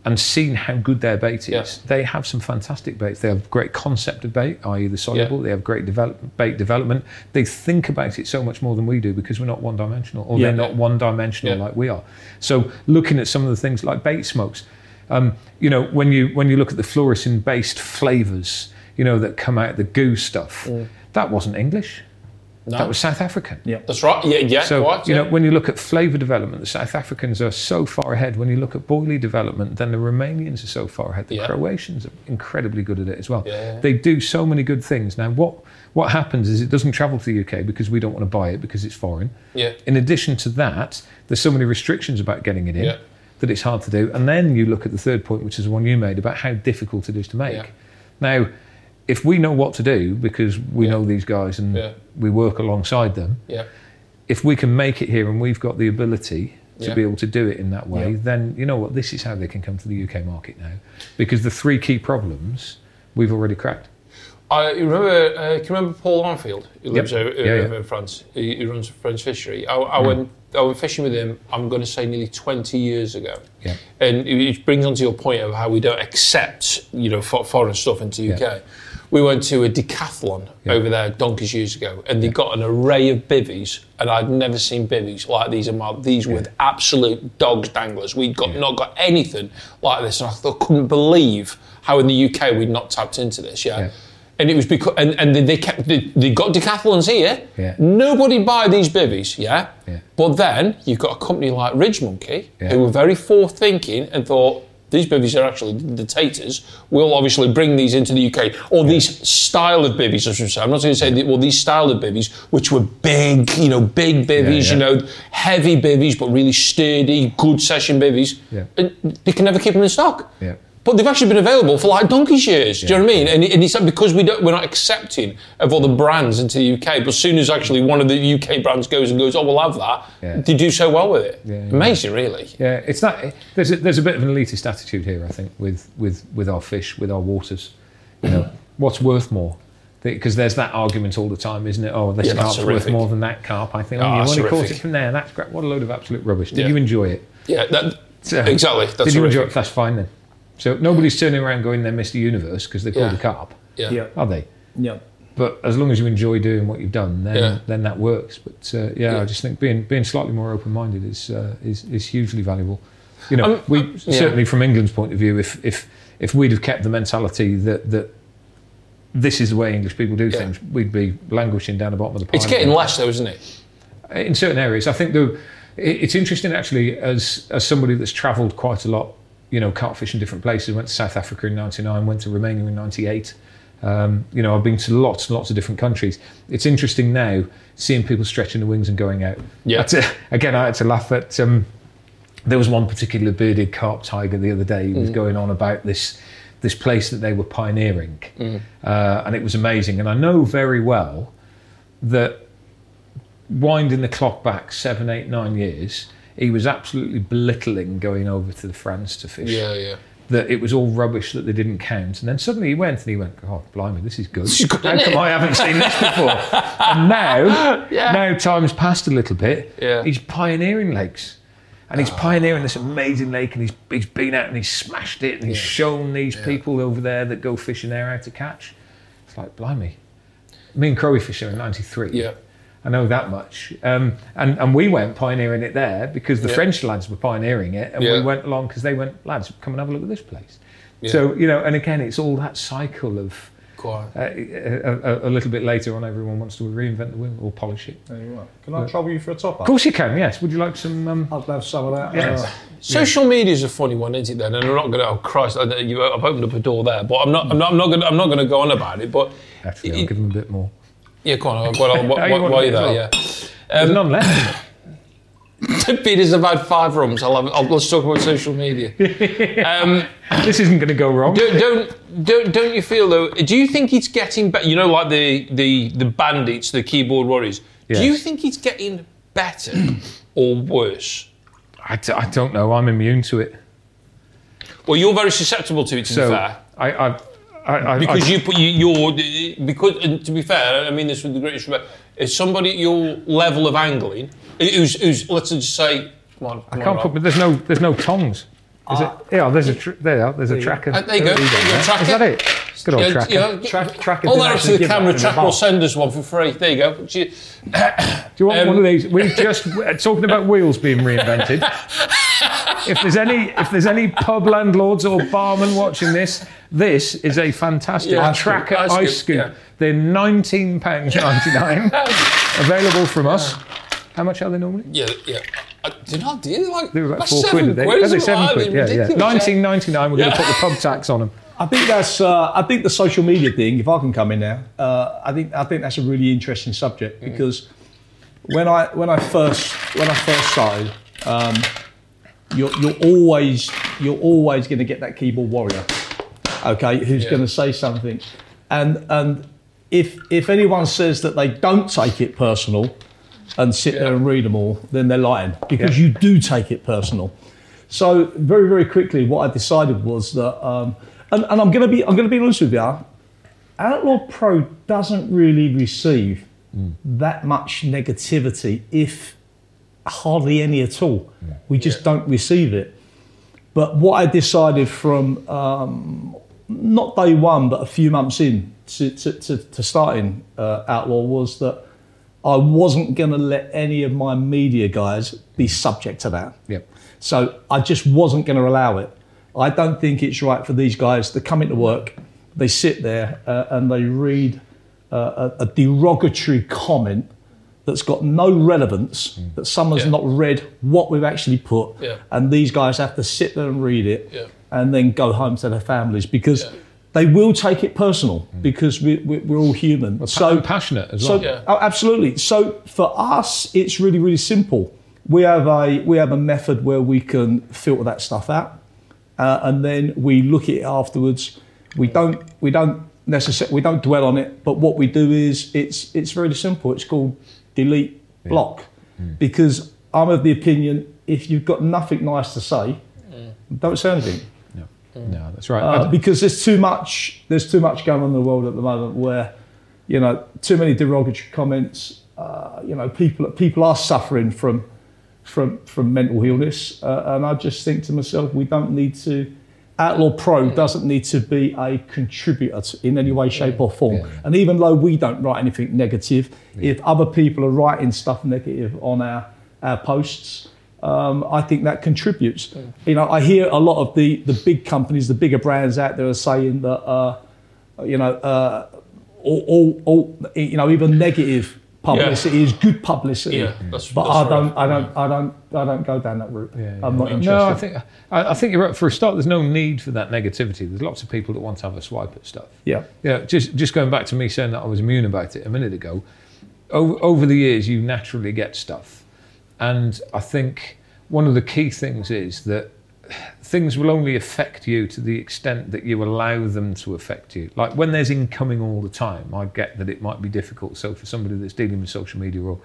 And seen how good their bait is. Yes. They have some fantastic baits. They have great concept of bait, i.e. the soluble. They have great bait development. They think about it so much more than we do because we're not one-dimensional, or they're not one-dimensional like we are. So looking at some of the things like bait smokes, when you look at the fluorescent-based flavours, that come out of the goo stuff, that wasn't English. No. That was South African. Yeah, that's right. Yeah. So when you look at flavour development, the South Africans are so far ahead. When you look at boilie development, then the Romanians are so far ahead. The Croatians are incredibly good at it as well. Yeah. They do so many good things. Now, what happens is it doesn't travel to the UK because we don't want to buy it because it's foreign. Yeah. In addition to that, there's so many restrictions about getting it in that it's hard to do. And then you look at the third point, which is the one you made about how difficult it is to make. Yeah. Now, if we know what to do because we know these guys and we work alongside them, if we can make it here and we've got the ability to be able to do it in that way, then you know what, this is how they can come to the UK market now, because the three key problems we've already cracked. Can you remember Paul Armfield, who lives in France? He runs a French fishery. I went fishing with him, I'm going to say nearly 20 years ago. Yeah. And it brings on to your point of how we don't accept foreign stuff into the UK. We went to a decathlon over there donkeys years ago, and they got an array of bivvies, and I'd never seen bivvies like these. These were absolute dog's danglers. We'd not got anything like this, and I couldn't believe how in the UK we'd not tapped into this. Yeah. And it was because they got decathlons here. Yeah. Nobody buy these bivvies. Yeah? But then you've got a company like Ridge Monkey who were very forward thinking and thought, these bivvies are actually the taters. We'll obviously bring these into the UK. Or these style of bivvies, I should say. I'm not going to say these style of bivvies, which were big, big bivvies, heavy bivvies, but really sturdy, good session bivvies. Yeah. And they can never keep them in stock. Yeah. But they've actually been available for like donkey's years. Do you know what I mean? And it's because we're not accepting of other brands into the UK. But as soon as actually one of the UK brands goes and goes, oh, we'll have that. Yeah. They do so well with it. Yeah, amazing, really. Yeah, it's not. There's a bit of an elitist attitude here, I think, with our fish, with our waters. You know, what's worth more? Because there's that argument all the time, isn't it? Oh, this carp's worth more than that carp. I think oh, you only caught it from there. That's great. What a load of absolute rubbish. Did you enjoy it? Yeah, exactly. That's did you enjoy it? That's fine then. So nobody's turning around going, they're Mr. Universe because they called the carp, are they? Yeah. But as long as you enjoy doing what you've done, then that works. But I just think being slightly more open-minded is hugely valuable. You know, we certainly from England's point of view, if we'd have kept the mentality that this is the way English people do things, we'd be languishing down the bottom of the pile. It's getting less though, isn't it? In certain areas, I think though it's interesting actually as somebody that's travelled quite a lot. You know, carp fish in different places. Went to South Africa in '99. Went to Romania in '98. You know, I've been to lots and lots of different countries. It's interesting now seeing people stretching their wings and going out. Yeah. Again, I had to laugh at. There was one particular bearded carp tiger the other day who was going on about this place that they were pioneering, and it was amazing. And I know very well that winding the clock back 7, 8, 9 years. He was absolutely belittling going over to France to fish. Yeah. That it was all rubbish that they didn't count. And then suddenly he went, God, blimey, this is good. How come I haven't seen this before? And now time's passed a little bit. Yeah. He's pioneering lakes. And he's pioneering this amazing lake and he's been out and he's smashed it and he's shown these people over there that go fishing there how to catch. It's like, blimey. Me and Crowe fished there in 93. Yeah. I know that much. And we went pioneering it there because the French lads were pioneering it and we went along because they went, lads, come and have a look at this place. Yeah. So, you know, and again, it's all that cycle of a little bit later on, everyone wants to reinvent the wheel or polish it. There you are. Can I trouble you for a top-up? Of course you can, yes. Would you like some... I'd love some of that. Yes. Social media is a funny one, isn't it then? And I'm not going to... Oh, Christ, I've opened up a door there, but I'm not going to go on about it, but... Actually, I'll give them a bit more. Yeah, go on. Why are you there? Yeah. There's none left. Peter's about 5 rums. Let's talk about social media. This isn't going to go wrong. Don't you feel though? Do you think it's getting better? You know, like the bandits, the keyboard warriors. Yes. Do you think it's getting better or worse? I don't know. I'm immune to it. Well, you're very susceptible to it. To be fair, because to be fair, I mean this with the greatest respect. If somebody at your level of angling, who's let's just say, come on, there's no tongs. Is it? Yeah, there's a tracker. There you go. Is that it? Good old tracker. Yeah, tracker. All that up to the camera. Tracker will send us one for free. There you go. Do you want one of these? We're just talking about wheels being reinvented. If there's any pub landlords or barmen watching this, this is a fantastic tracker ice scoop. Yeah. They're £19.99, available from us. How much are they normally? Yeah. They were about 4 quid a day. Were they 7 quid? Yeah. £19.99. We're going to put the pub tax on them. I think that's. I think the social media thing. If I can come in now, I think that's a really interesting subject because when I first started. You're always going to get that keyboard warrior, okay, who's going to say something, and if anyone says that they don't take it personal, and sit there and read them all, then they're lying because you do take it personal. So very very quickly, what I decided was that, and I'm going to be honest with you, Outlaw Pro doesn't really receive that much negativity if. Hardly any at all. Yeah. We just don't receive it. But what I decided from not day one, but a few months in to starting Outlaw was that I wasn't going to let any of my media guys be subject to that. Yeah. So I just wasn't going to allow it. I don't think it's right for these guys to come into work, they sit there and they read a derogatory comment that's got no relevance, that someone's not read what we've actually put, and these guys have to sit there and read it and then go home to their families because they will take it personal because we're all human. Well, so passionate as well. So, absolutely. So for us, it's really, really simple. We have a method where we can filter that stuff out and then we look at it afterwards. We don't dwell on it, but what we do is it's very simple. It's called delete block, because I'm of the opinion if you've got nothing nice to say, don't say anything. No, that's right. Because there's too much going on in the world at the moment where, you know, too many derogatory comments. You know, people are suffering from mental illness, and I just think to myself, we don't need to. Outlaw Pro doesn't need to be a contributor in any way, shape or form. Yeah. And even though we don't write anything negative, if other people are writing stuff negative on our posts, I think that contributes. Yeah. You know, I hear a lot of the big companies, the bigger brands out there are saying that, you know, all you know, even negative publicity is good publicity, but that's I don't go down that route. I'm not interested. No, I think you're right. For a start, there's no need for that negativity. There's lots of people that want to have a swipe at stuff. Just going back to me saying that I was immune about it a minute ago. Over the years, you naturally get stuff, and I think one of the key things is that things will only affect you to the extent that you allow them to affect you. Like when there's incoming all the time, I get that it might be difficult. So for somebody that's dealing with social media or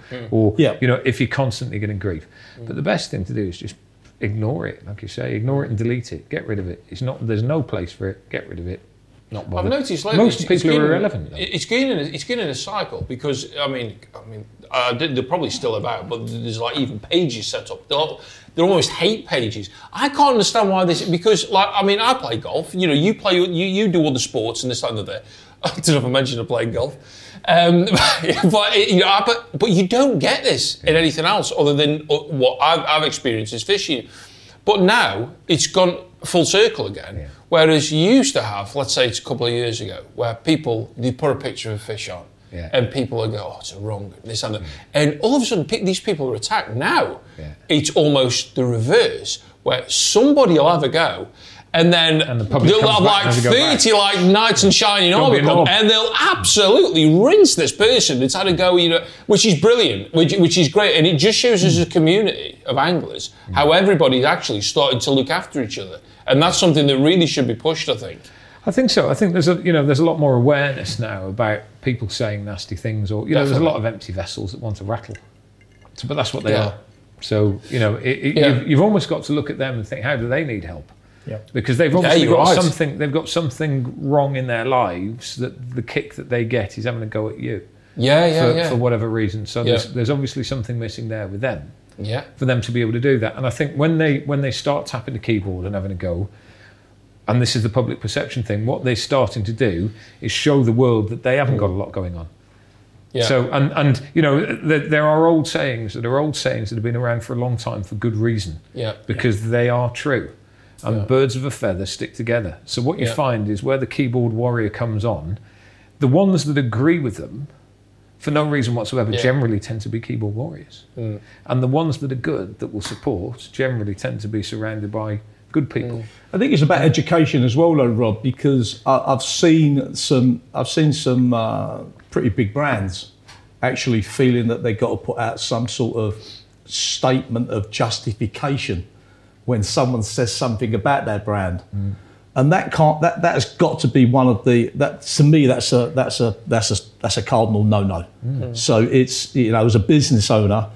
you know, if you're constantly getting grief. But the best thing to do is just ignore it, like you say. Ignore it and delete it. Get rid of it. It's not. There's no place for it. Get rid of it. Not bothered. I've noticed lately, most people are irrelevant. It's getting a cycle because I mean, they're probably still about, but there's like even pages set up. They're almost hate pages. I can't understand why this, because like, I mean, I play golf. You know, you play, you do other sports and this and that. I don't know if I mentioned I play golf, but you don't get this in anything else other than what I've experienced is fishing. But now it's gone full circle again. Yeah. Whereas you used to have, let's say it's a couple of years ago, where people, they put a picture of a fish on and people would go, oh, it's wrong, this and that. And all of a sudden, these people are attacked. Now, it's almost the reverse, where somebody will have a go and then they'll have like 30 like knights and shining armor and they'll absolutely rinse this person that's had a go, you know, which is brilliant, which is great. And it just shows us as a community of anglers how everybody's actually starting to look after each other. And that's something that really should be pushed, I think. I think so. I think there's a lot more awareness now about people saying nasty things, or you know, there's a lot of empty vessels that want to rattle, but that's what they are. So you know, you've almost got to look at them and think, how do they need help? Yeah. Because they've obviously got something wrong in their lives that the kick that they get is having a go at you. For whatever reason. So there's obviously something missing there with them. Yeah. For them to be able to do that. And I think when they start tapping the keyboard and having a go, and this is the public perception thing, what they're starting to do is show the world that they haven't got a lot going on. Yeah. So and you know, there are old sayings that have been around for a long time for good reason. Yeah. Because they are true. And birds of a feather stick together. So what you find is where the keyboard warrior comes on, the ones that agree with them for no reason whatsoever generally tend to be keyboard warriors. Mm. And the ones that are good, that will support, generally tend to be surrounded by good people. Mm. I think it's about education as well though, Rob, because I've seen some pretty big brands actually feeling that they got to put out some sort of statement of justification when someone says something about their brand, and that has got to be one of the, that to me that's a cardinal no-no. So it's, you know, as a business owner,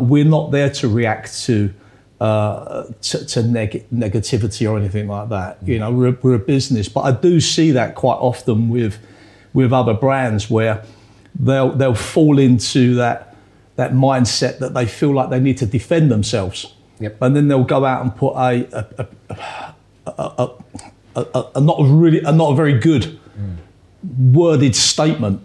we're not there to react to negativity or anything like that. You know, we're a business, but I do see that quite often with other brands where they'll fall into that mindset that they feel like they need to defend themselves. Yep. And then they'll go out and put a not very good worded statement,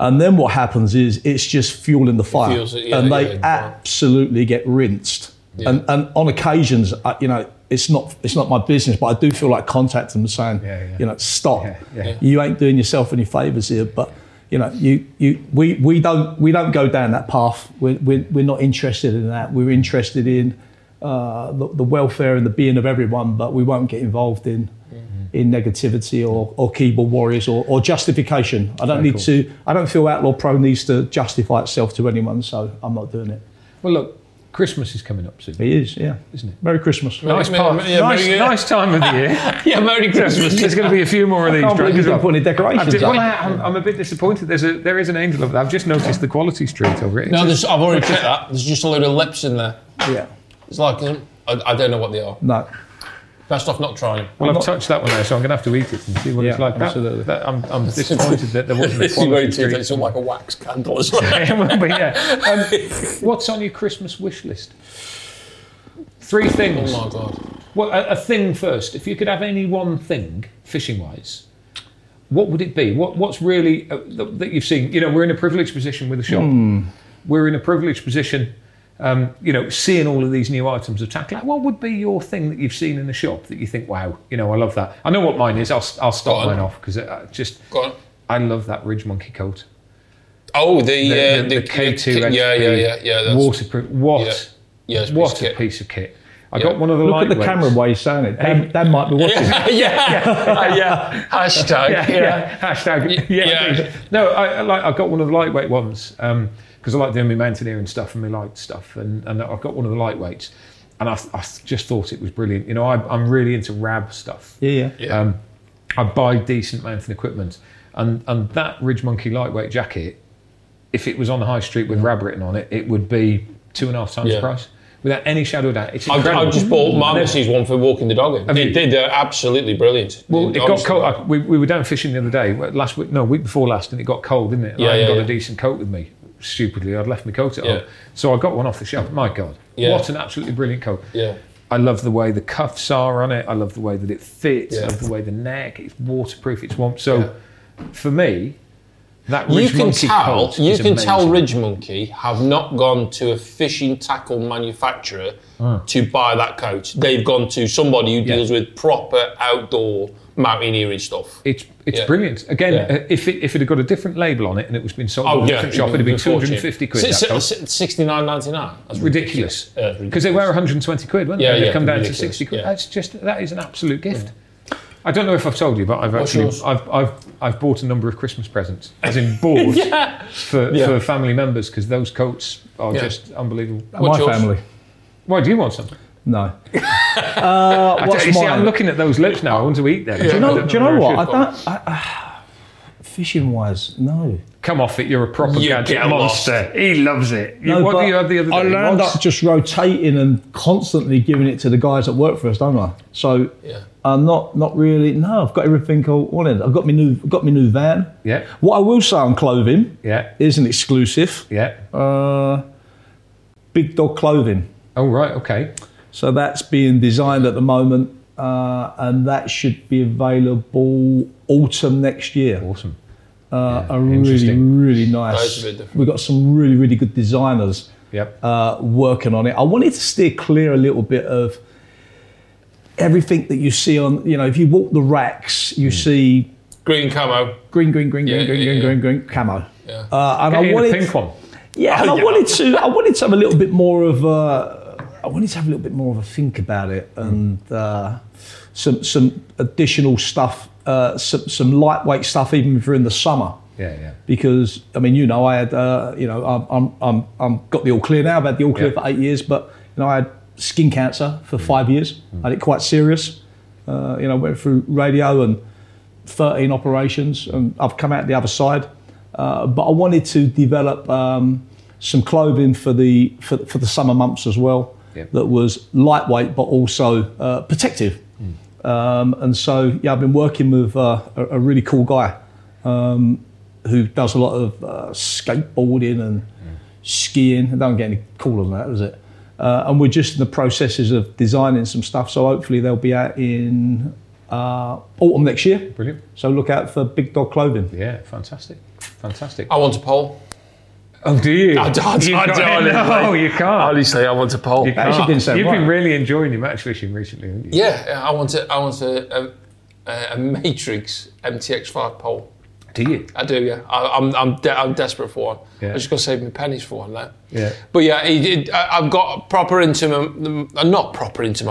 and then what happens is it's just fueling the fire, and they absolutely get rinsed. Yeah. And on occasions, you know, it's not my business, but I do feel like contacting them saying, you know, stop, you ain't doing yourself any favors here, but. You know, we don't go down that path. We're not interested in that. We're interested in the welfare and the being of everyone, but we won't get involved in negativity or keyboard warriors or justification. I don't need to. I don't feel Outlaw Pro needs to justify itself to anyone, so I'm not doing it. Well, look, Christmas is coming up soon. It is, yeah. Isn't it? Merry Christmas. Nice time of the year. Yeah, Merry Christmas. There's going to be a few more of these. I can't believe you've been putting decorations up. I'm a bit disappointed. There is an angel of that. I've just noticed the quality street over it. I've already checked that. There's just a load of lips in there. Yeah. It's like, I don't know what they are. No. Best off not trying. Well, I've touched that one there, so I'm going to have to eat it and see what it's like. Absolutely. I'm disappointed that there wasn't a quality street. It's like a wax candle as well. But yeah. What's on your Christmas wish list? Three things. Oh, my God. Well, a thing first. If you could have any one thing, fishing-wise, what would it be? What's really... that you've seen... You know, we're in a privileged position with the shop. Mm. We're in a privileged position... seeing all of these new items of tackle, what would be your thing that you've seen in the shop that you think, wow, I love that? I know what mine is. I'll stop mine off because I love that Ridge Monkey coat. Oh, the K2, that's waterproof. What a piece of kit! I got one of the lightweights. Look at the camera while you're saying it. That might be watching. Hashtag. Yeah. No, I got one of the lightweight ones. Because I like doing my mountaineering stuff and my light stuff, and I've got one of the lightweights, and I just thought it was brilliant. I'm really into Rab stuff. Yeah. I buy decent mountain equipment, and that Ridge Monkey lightweight jacket, if it was on the high street with Rab written on it, it would be 2.5 times the price without any shadow of doubt. It's incredible. I just bought my missus one for walking the dog in. They're absolutely brilliant. Well, it got cold. We were down fishing the other day, week before last, and it got cold, didn't it? And I got a decent coat with me. Stupidly, I'd left my coat at home, so I got one off the shelf. My God, what an absolutely brilliant coat! Yeah, I love the way the cuffs are on it. I love the way that it fits. I love the way the neck. It's waterproof. It's warm. So, for me, that Ridge Monkey coat, you can tell Ridge Monkey have not gone to a fishing tackle manufacturer to buy that coat. They've gone to somebody who deals with proper outdoor mountaineering stuff. It's brilliant. Again, if it had got a different label on it and it was been sold in a different shop, it'd have been 250 quid. $69.99. That's ridiculous. Because they were 120 quid, weren't they? They've come down to 60 quid. That is an absolute gift. Yeah. I don't know if I've told you, but I've bought a number of Christmas presents, as in board for family members, because those coats are just unbelievable. What's my family. Why, do you want something? No. I'm looking at those lips now. I want to eat them. Do you know what? Fishing-wise, no. Come off it. You're a proper gadget monster. He loves it. What do you have the other day? I land up just rotating and constantly giving it to the guys that work for us, don't I? So I'm not really. No, I've got everything I wanted. I've got my new van. Yeah. What I will say on clothing is an exclusive. Yeah. Big dog clothing. Oh, right, okay. So that's being designed at the moment, and that should be available autumn next year. Awesome. Are really, really nice. We've got some really, really good designers working on it. I wanted to steer clear a little bit of everything that you see on, if you walk the racks, you see... Green camo. Green camo. Yeah. Pink one. Yeah, and I wanted to have a little bit more of a think about it, and some additional stuff, some lightweight stuff, even if we're in the summer. Yeah. Because I had I'm got the all clear now. I've had the all clear for 8 years, but I had skin cancer for 5 years. I had it quite serious. Went through radio and 13 operations, and I've come out the other side. But I wanted to develop some clothing for the summer months as well. Yep. That was lightweight but also protective. And so I've been working with a really cool guy who does a lot of skateboarding and skiing. I don't get any cooler than that, is it? And we're just in the processes of designing some stuff. So hopefully they'll be out in autumn next year. Brilliant. So look out for Big Dog Clothing. Yeah, fantastic. I want a pole. Oh, do you? I don't. No, you can't. Honestly, I want a pole. You've been really enjoying your match fishing recently, haven't you? Yeah, I want a Matrix MTX5 pole. Do you? I do, yeah. I'm desperate for one. Yeah. I just got to save my pennies for one now. Yeah. But yeah, I've got proper into my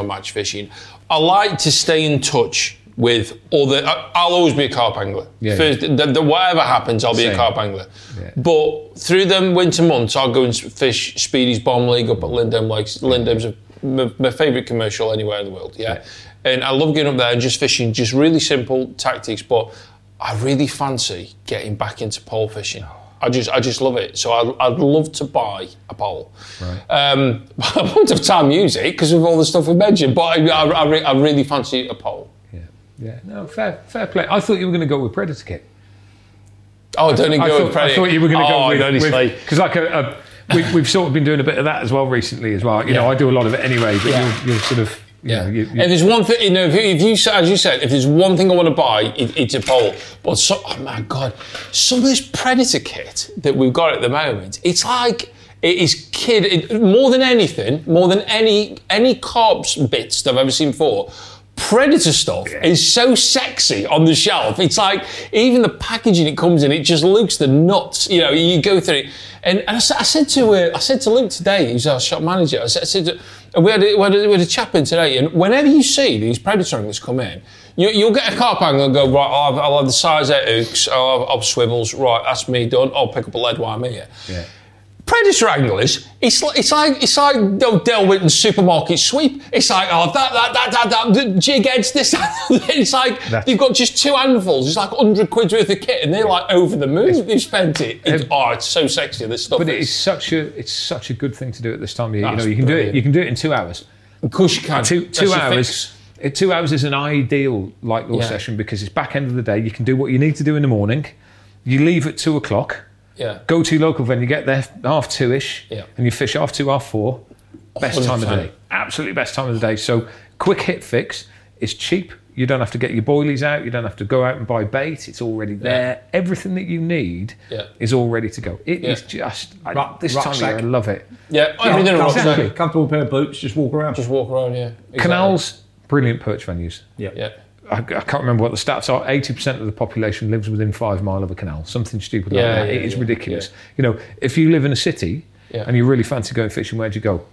match fishing. I like to stay in touch with all the, I'll always be a carp angler. Yeah, first, yeah. Whatever happens, I'll be a carp angler. Yeah. But through them winter months, I'll go and fish Speedy's Bomb League up at Lindholm. Like Lindholm's my favourite commercial anywhere in the world. Yeah, and I love getting up there and just fishing, just really simple tactics. But I really fancy getting back into pole fishing. I just love it. So I'd love to buy a pole. Right. I won't have time to use it because of all the stuff we mentioned. But I really fancy a pole. Yeah, no, fair play. I thought you were going to go with Predator kit. Oh, don't go with Predator. I thought you were going to go with... Because like we've sort of been doing a bit of that as well recently as well. You know, I do a lot of it anyway, but you're sort of... Yeah. If there's one thing, as you said, if there's one thing I want to buy, it's a pole. But oh my God, some of this Predator kit that we've got at the moment, it's like... It is more than anything, more than any carp bits that I've ever seen before. Predator stuff is so sexy on the shelf. It's like, even the packaging it comes in, it just looks the nuts. You know, you go through it. And I said to Luke today, who's our shop manager, we had a chap in today, and whenever you see these Predator anglers come in, you'll get a carp angler and go, right, I'll have the size 8 hooks, I'll have swivels, right, that's me done, I'll pick up a lead while I'm here. Yeah. Predator anglers, it's like Del Winton's supermarket sweep. It's like, oh, that, the jig heads, this, that. It's like, they've got just two handfuls. It's like 100 quid's worth of kit, and they're like over the moon they've spent it. It's so sexy, this stuff. But it's such a good thing to do at this time of year. You know, you can do it in 2 hours. Of course you can. Two hours. 2 hours is an ideal light law session because it's back end of the day. You can do what you need to do in the morning. You leave at 2:00. Yeah. Go to local venue, you get there 2:30-ish, and you fish 2:30, 4:30. Best time of the day. Absolutely best time of the day. So quick hit fix. It's cheap. You don't have to get your boilies out. You don't have to go out and buy bait. It's already there. Yeah. Everything that you need is all ready to go. It is just this time of year. I love it. Yeah, everything exactly. Comfortable pair of boots. Just walk around. Yeah. Exactly. Canals, brilliant perch venues. Yeah. Yeah. I can't remember what the stats are. 80% of the population lives within 5 miles of a canal. Something stupid like that. It is ridiculous. Yeah. You know, if you live in a city and you really fancy going fishing, where do you go?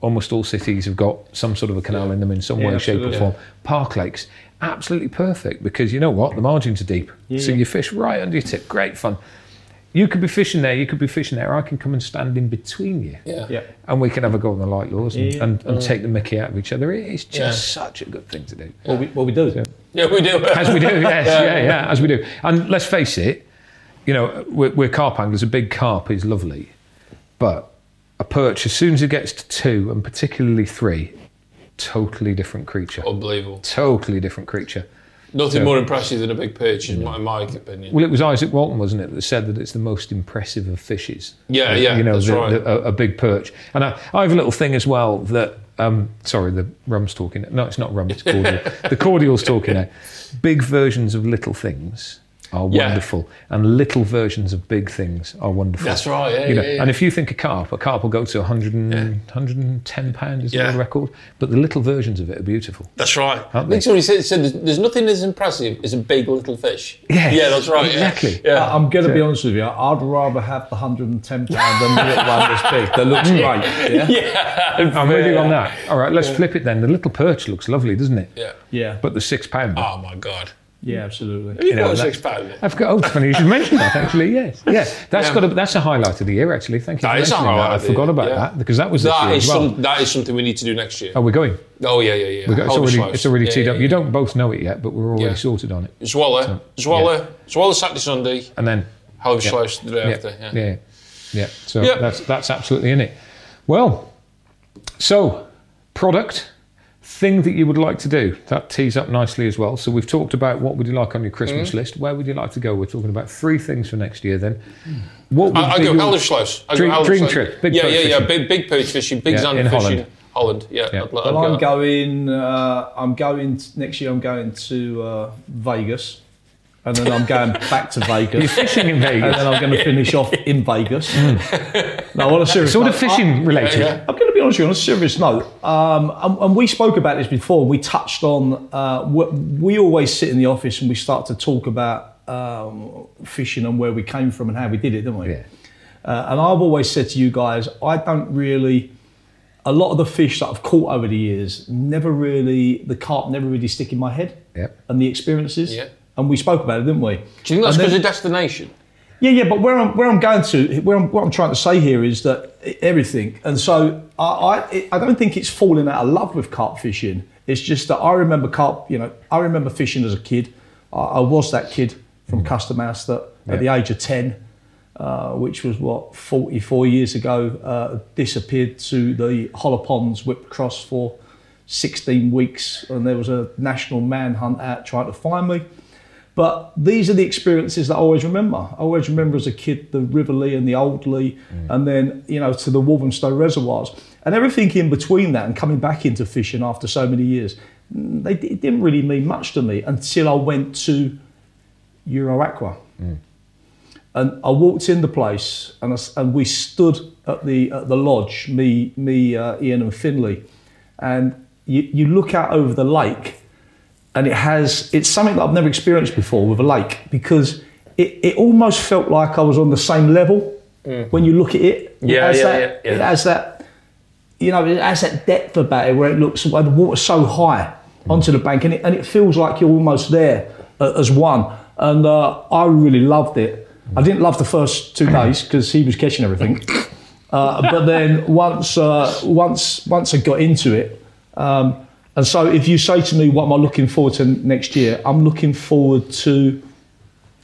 Almost all cities have got some sort of a canal in them in some way, shape, or form. Park lakes, absolutely perfect because you know what? The margins are deep, so you fish right under your tip. Great fun. You could be fishing there. I can come and stand in between you, and we can have a go on the light laws and take the mickey out of each other. It's just such a good thing to do. Yeah. Well, we do. So. Yeah, we do. As we do, yes, as we do. And let's face it, you know, we're carp anglers. A big carp is lovely, but a perch, as soon as it gets to 2 and particularly 3, totally different creature. Unbelievable. Totally different creature. Nothing more impressive than a big perch, in my opinion. Well, it was Isaac Walton, wasn't it, that said that it's the most impressive of fishes. Yeah, yeah, you know, that's right. A big perch. And I have a little thing as well that, sorry, the rum's talking. No, it's not rum, it's cordial. The cordial's talking now. Big versions of little things are wonderful, and little versions of big things are wonderful. That's right, yeah. And if you think a carp will go to 110 pounds is the world record, but the little versions of it are beautiful. That's right. I think somebody said there's nothing as impressive as a big little fish. Yeah, yeah, that's right. Exactly. Yeah. Yeah. I'm going to be honest with you, I'd rather have the 110 pound than the little one that's big. That looks great. Yeah, yeah. I'm with you on that. All right, let's flip it then. The little perch looks lovely, doesn't it? Yeah. Yeah. But the 6-pounder. Oh my God. Yeah, absolutely. Have you got a 6-pounder? I've got. Oh, it's funny you should mention that. Actually, yes. Yeah, that's a highlight of the year. Actually, thank you. That is a highlight. I forgot about that because that was this year as well. That is something we need to do next year. Oh, we're going. Oh yeah. It's already teed up. You don't both know it yet, but we're already sorted on it. Zwolle, Saturday, Sunday, and then Halversluis the day after. Yeah. So that's absolutely in it. Well, so product. Thing that you would like to do, that tees up nicely as well. So we've talked about what would you like on your Christmas list. Where would you like to go? We're talking about 3 things for next year then. What would I go Hellersluis. Dream trip. Big perch fishing. Big perch fishing, big zand fishing. Holland. I'm going next year. I'm going to Vegas. And then I'm going back to Vegas. You're fishing in Vegas. And then I'm going to finish off in Vegas. No, on a serious note. Sort of fishing related. Yeah. I'm going to be honest with you, on a serious note, and we spoke about this before, and we touched on, we always sit in the office and we start to talk about fishing and where we came from and how we did it, don't we? Yeah. And I've always said to you guys, a lot of the fish that I've caught over the years, the carp never really stick in my head. yep. and the experiences. Yeah. And we spoke about it, didn't we? Do you think that's because of destination? Yeah, yeah. But what I'm trying to say here is that everything. And so I don't think it's falling out of love with carp fishing. It's just that I remember carp. You know, I remember fishing as a kid. I was that kid from Custom House that at the age of 10, which was 44 years ago, disappeared to the Holler Ponds, whipped across for 16 weeks, and there was a national manhunt out trying to find me. But these are the experiences that I always remember. I always remember as a kid the River Lea and the Old Lea, and then, you know, to the Walthamstow reservoirs and everything in between that, and coming back into fishing after so many years. It didn't really mean much to me until I went to Euro Aqua. And I walked in the place, and we stood at the lodge, me, Ian and Finley, and you look out over the lake. And it's something that I've never experienced before with a lake, because it almost felt like I was on the same level when you look at it. It has that, you know, it has that depth about it where it looks like the water's so high onto the bank, and it feels like you're almost there as one. And I really loved it. I didn't love the first 2 days because he was catching everything. But then once I got into it, and so if you say to me, what am I looking forward to next year? I'm looking forward to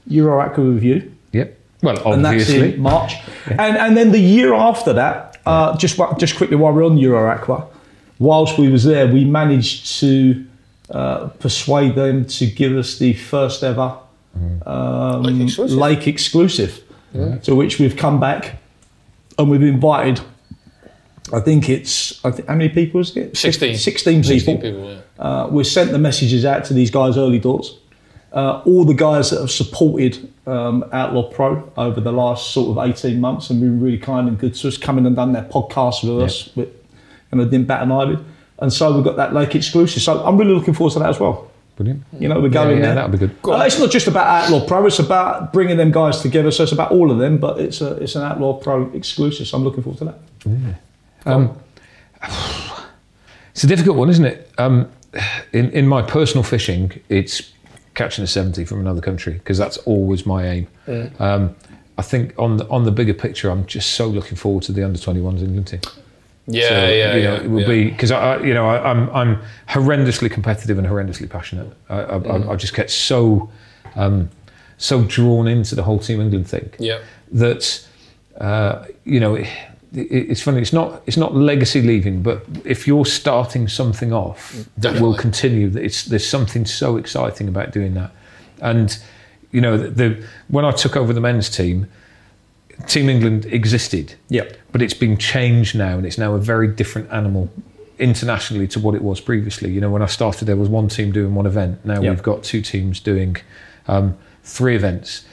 Euro Aqua with you. Yep. Well, obviously. And that's in March. Yeah. And then the year after that, just quickly while we're on Euro Aqua, whilst we was there, we managed to persuade them to give us the first ever lake exclusive, to which we've come back and we've invited... how many people is it? 16. 16 people. Yeah. We sent the messages out to these guys early doors. All the guys that have supported Outlaw Pro over the last sort of 18 months and been really kind and good to us, coming and done their podcast with us, and they didn't bat an eyelid. And so we've got that lake exclusive. So I'm really looking forward to that as well. Brilliant. You know, we're going there. That'll be good. It's not just about Outlaw Pro, it's about bringing them guys together. So it's about all of them, but it's an Outlaw Pro exclusive. So I'm looking forward to that. Yeah. It's a difficult one, isn't it? In my personal fishing, it's catching a 70 from another country, because that's always my aim. Yeah. I think on the bigger picture, I'm just so looking forward to the under 21s England team. It will be because I'm horrendously competitive and horrendously passionate. I've just get so drawn into the whole Team England thing that It's funny. It's not legacy leaving, but if you're starting something off that will continue, there's something so exciting about doing that. And you know, when I took over the men's team, Team England existed. Yep. But it's been changed now, and it's now a very different animal internationally to what it was previously. You know, when I started, there was one team doing one event. Now we've got two teams doing 3 events.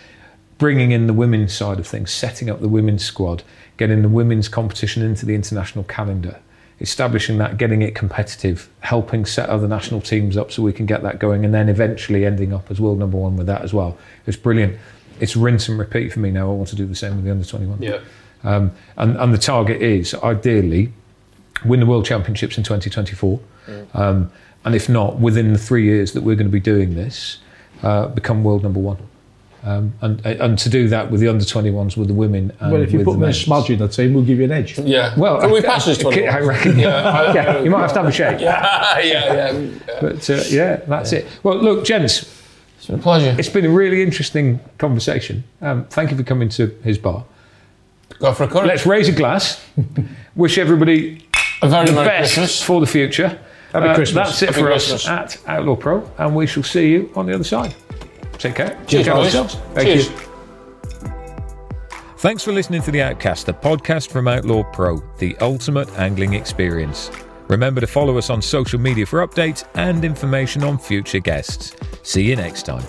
Bringing in the women's side of things, setting up the women's squad, getting the women's competition into the international calendar, establishing that, getting it competitive, helping set other national teams up so we can get that going, and then eventually ending up as world number 1 with that as well. It's brilliant. It's rinse and repeat for me now. I want to do the same with the under 21. Yeah. And the target is ideally win the World Championships in 2024, and if not, within the 3 years that we're going to be doing this, become world number 1. And to do that with the under 21s, with the women. And well, if you put Miss Smudge in the team, we'll give you an edge. Yeah. Well, can we pass this 21? I reckon. You might have to have a shake. But that's it. Well, look, gents. It's been a pleasure. It's been a really interesting conversation. Thank you for coming to his bar. Go for a curry. Let's raise a glass. Wish everybody the best Christmas for the future. Happy Christmas. That's it for us at Outlaw Pro, and we shall see you on the other side. Take care. Cheers. Thank you. Thanks for listening to The Outcast, a podcast from Outlaw Pro, the ultimate angling experience. Remember to follow us on social media for updates and information on future guests. See you next time.